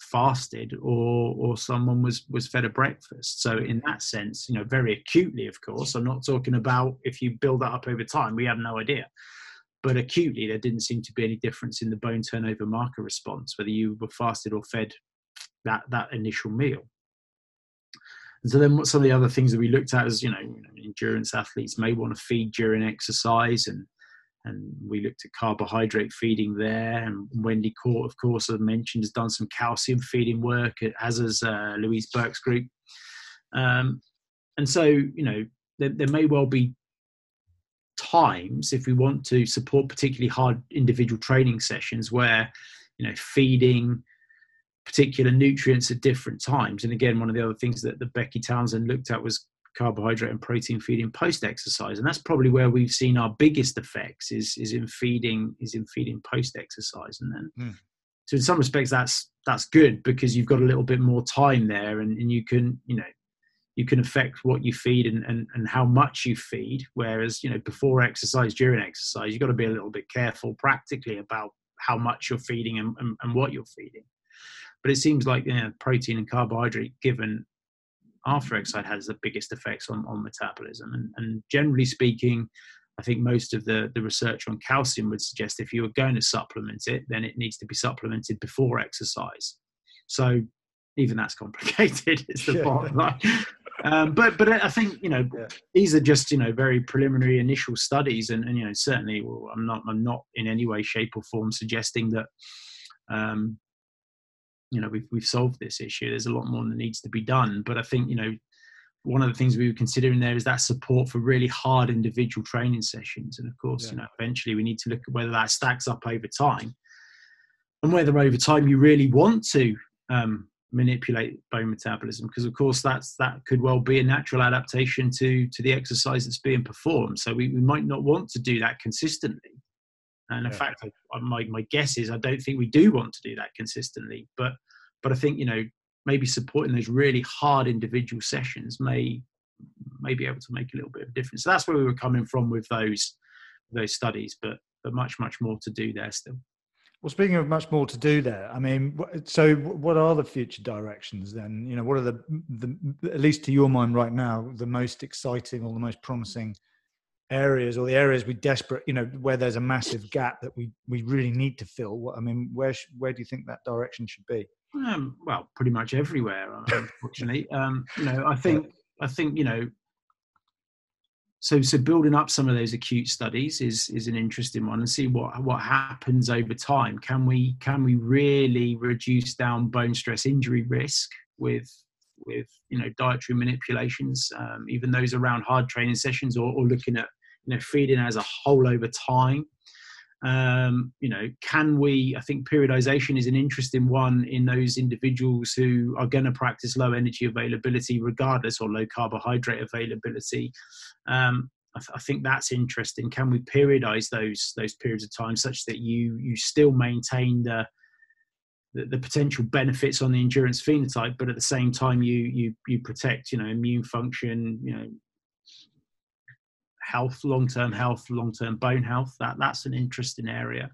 fasted or someone was fed a breakfast. So in that sense, you know, very acutely, of course, I'm not talking about if you build that up over time, we have no idea. But acutely, there didn't seem to be any difference in the bone turnover marker response, whether you were fasted or fed that initial meal. And so then what some of the other things that we looked at is, you know, endurance athletes may want to feed during exercise, and we looked at carbohydrate feeding there. And Wendy Kohrt, of course, I mentioned, has done some calcium feeding work, as has Louise Burke's group. And so, you know, there may well be times, if we want to support particularly hard individual training sessions, where, you know, feeding particular nutrients at different times. And again, one of the other things that Becky Townsend looked at was carbohydrate and protein feeding post-exercise, and that's probably where we've seen our biggest effects is in feeding post-exercise. And then so in some respects that's good, because you've got a little bit more time there, and you can, you know, you can affect what you feed and how much you feed. Whereas, you know, before exercise, during exercise, you've got to be a little bit careful practically about how much you're feeding and what you're feeding. But it seems like, you know, protein and carbohydrate given after exercise has the biggest effects on metabolism. And generally speaking, I think most of the research on calcium would suggest if you were going to supplement it, then it needs to be supplemented before exercise. So even that's complicated, it's the bottom line. But I think, you know, these are just, you know, very preliminary initial studies, and you know, certainly, well, I'm not in any way, shape or form suggesting that you know, we've solved this issue. There's a lot more that needs to be done. But I think, you know, one of the things we were considering there is that support for really hard individual training sessions. And of course, you know, eventually we need to look at whether that stacks up over time, and whether over time you really want to manipulate bone metabolism, because of course that could well be a natural adaptation to the exercise that's being performed. So we might not want to do that consistently, and in fact, my guess is I don't think we do want to do that consistently, but I think, you know, maybe supporting those really hard individual sessions may be able to make a little bit of a difference. So that's where we were coming from with those studies, but much more to do there still. Well, speaking of much more to do there, I mean, so what are the future directions then? You know, what are the at least to your mind right now, the most exciting or the most promising areas, or the areas we desperate, you know, where there's a massive gap that we really need to fill? I mean, where do you think that direction should be? Well, pretty much everywhere, unfortunately. You know, I think, you know, So building up some of those acute studies is an interesting one, and see what happens over time. Can we really reduce down bone stress injury risk with with, you know, dietary manipulations, even those around hard training sessions, or looking at, you know, feeding as a whole over time. You know, can we, I think periodization is an interesting one in those individuals who are going to practice low energy availability regardless, or low carbohydrate availability. I think that's interesting. Can we periodize those periods of time such that you still maintain the potential benefits on the endurance phenotype, but at the same time you protect, you know, immune function, you know, health, long-term bone health. That's an interesting area.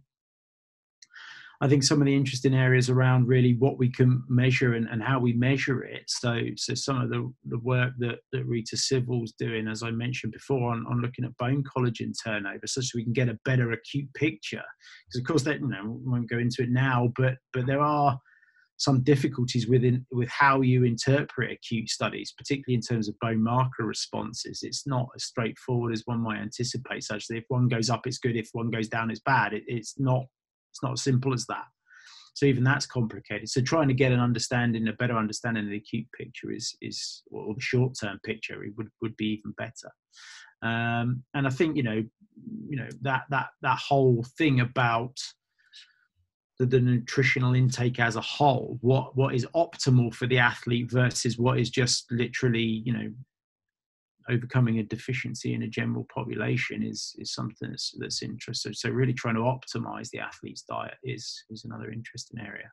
I think some of the interesting areas around really what we can measure and how we measure it. So some of the work that Rita Civil's doing, as I mentioned before, on looking at bone collagen turnover, so we can get a better acute picture. Because of course, that, you know, we won't go into it now, but there are some difficulties with how you interpret acute studies, particularly in terms of bone marker responses. It's not as straightforward as one might anticipate. Such that if one goes up, it's good. If one goes down, it's bad. It's not as simple as that. So even that's complicated. So trying to get a better understanding of the acute picture is, or the short-term picture, it would be even better. And I think, you know, that whole thing about the nutritional intake as a whole, what is optimal for the athlete versus what is just literally, you know, overcoming a deficiency in a general population is something that's interesting. So really trying to optimize the athlete's diet is another interesting area.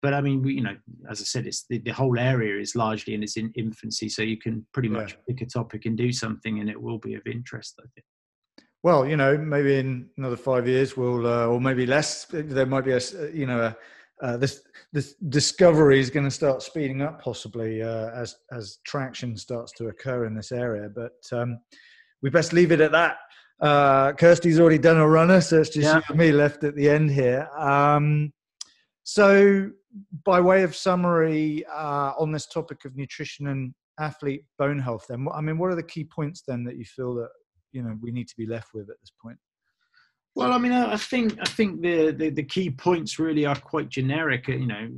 But I mean, you know, as I said, it's the whole area is largely in its infancy, so you can pretty much pick a topic and do something and it will be of interest, I think. Well, you know, maybe in another 5 years, we'll, or maybe less, there might be this discovery is going to start speeding up, possibly as traction starts to occur in this area. But we best leave it at that. Kirsty's already done a runner, so it's just you and me left at the end here. So, by way of summary, on this topic of nutrition and athlete bone health, then, I mean, what are the key points then that you feel that, you know, we need to be left with at this point? Well, I mean, I think the key points really are quite generic, you know,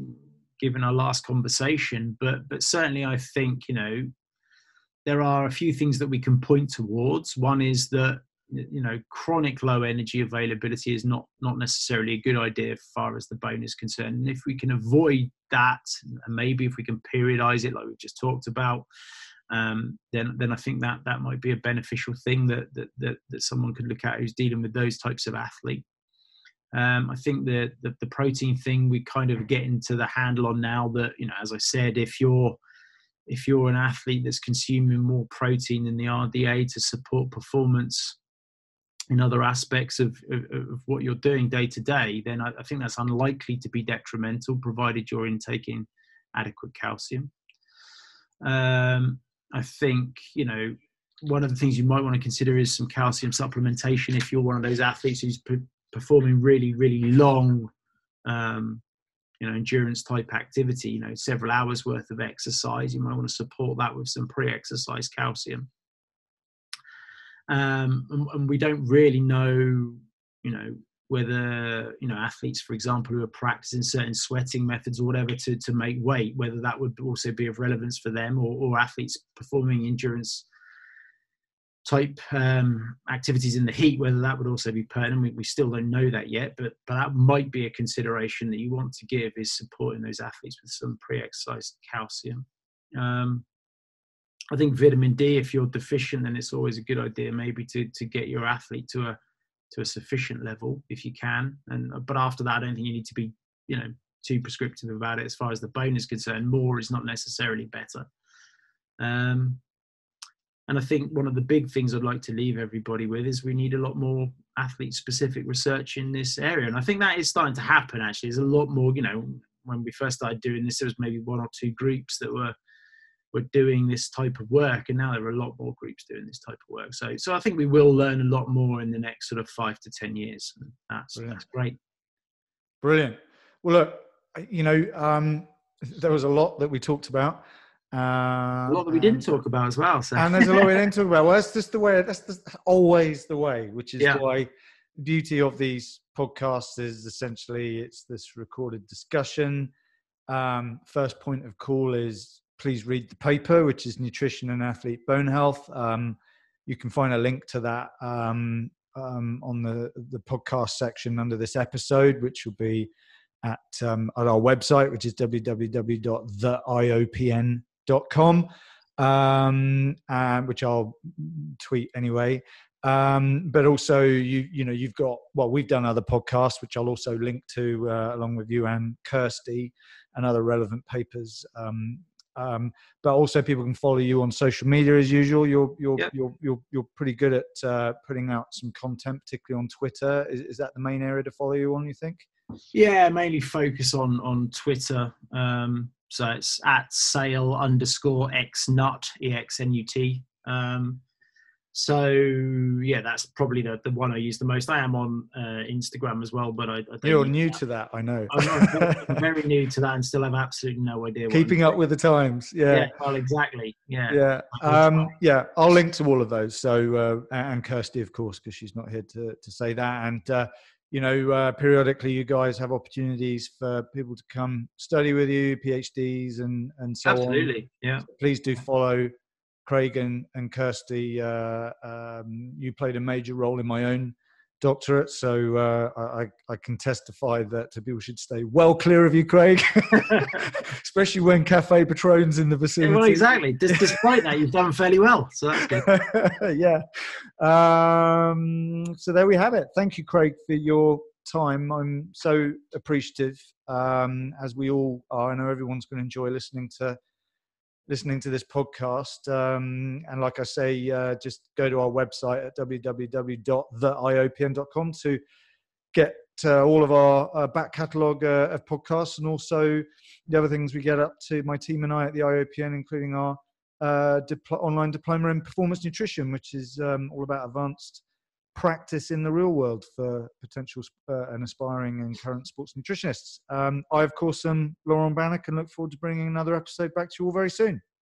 given our last conversation, but certainly I think, you know, there are a few things that we can point towards. One is that, you know, chronic low energy availability is not necessarily a good idea as far as the bone is concerned. And if we can avoid that, and maybe if we can periodize it like we've just talked about, then I think that might be a beneficial thing that someone could look at who's dealing with those types of athlete. I think the protein thing we kind of get into the handle on now, that, you know, as I said, if you're an athlete that's consuming more protein than the RDA to support performance in other aspects of what you're doing day to day, then I think that's unlikely to be detrimental, provided you're intaking adequate calcium. I think, you know, one of the things you might want to consider is some calcium supplementation if you're one of those athletes who's performing really, really long, you know, endurance type activity, you know, several hours worth of exercise. You might want to support that with some pre-exercise calcium. And we don't really know, you know, whether, you know, athletes, for example, who are practicing certain sweating methods or whatever to make weight, whether that would also be of relevance for them, or athletes performing endurance type activities in the heat, whether that would also be pertinent. We still don't know that yet, but that might be a consideration that you want to give, is supporting those athletes with some pre-exercise calcium. I think vitamin D, if you're deficient, then it's always a good idea maybe to get your athlete to a sufficient level if you can, but after that I don't think you need to be, you know, too prescriptive about it as far as the bone is concerned. More is not necessarily better. And I think one of the big things I'd like to leave everybody with is we need a lot more athlete specific research in this area, and I think that is starting to happen actually. There's a lot more, you know, when we first started doing this there was maybe one or two groups that were doing this type of work, and now there are a lot more groups doing this type of work. So I think we will learn a lot more in the next sort of 5 to 10 years. That's great. Brilliant. Well, look, you know, there was a lot that we talked about. A lot that we didn't talk about as well. So. And there's a lot we didn't talk about. Well, that's just the way, always the way, which is why the beauty of these podcasts is essentially it's this recorded discussion. First point of call is please read the paper, which is Nutrition and Athlete Bone Health. You can find a link to that on the podcast section under this episode, which will be at our website, which is www.theiopn.com, and which I'll tweet anyway. But also you know, you've got, well, we've done other podcasts, which I'll also link to, along with you and Kirsty, and other relevant papers. But also people can follow you on social media as usual. You're pretty good at putting out some content, particularly on Twitter. Is that the main area to follow you on, you think? Yeah, mainly focus on Twitter. So it's @sale_xnut, EXNUT. So yeah, that's probably the one I use the most. I am on Instagram as well, but I don't. You're new to that, I know. I'm very new to that and still have absolutely no idea. Keeping up with the times, yeah. Well, exactly. Yeah. Yeah. I'll link to all of those. So and Kirsty, of course, because she's not here to say that. And periodically, you guys have opportunities for people to come study with you, PhDs, and so on. Absolutely, yeah. So please do follow Craig and Kirsty. You played a major role in my own doctorate, so I can testify that people should stay well clear of you, Craig, especially when Cafe Patron's in the vicinity. Yeah, well, exactly. Despite that, you've done fairly well, so that's good. Yeah. So there we have it. Thank you, Craig, for your time. I'm so appreciative, as we all are. I know everyone's going to enjoy listening to this podcast. And like I say, just go to our website at www.theiopn.com to get all of our back catalogue of podcasts, and also the other things we get up to, my team and I at the IOPN, including our online diploma in performance nutrition, which is all about advanced practice in the real world for potential and aspiring and current sports nutritionists. I, of course, am Lauren Bannock, and look forward to bringing another episode back to you all very soon.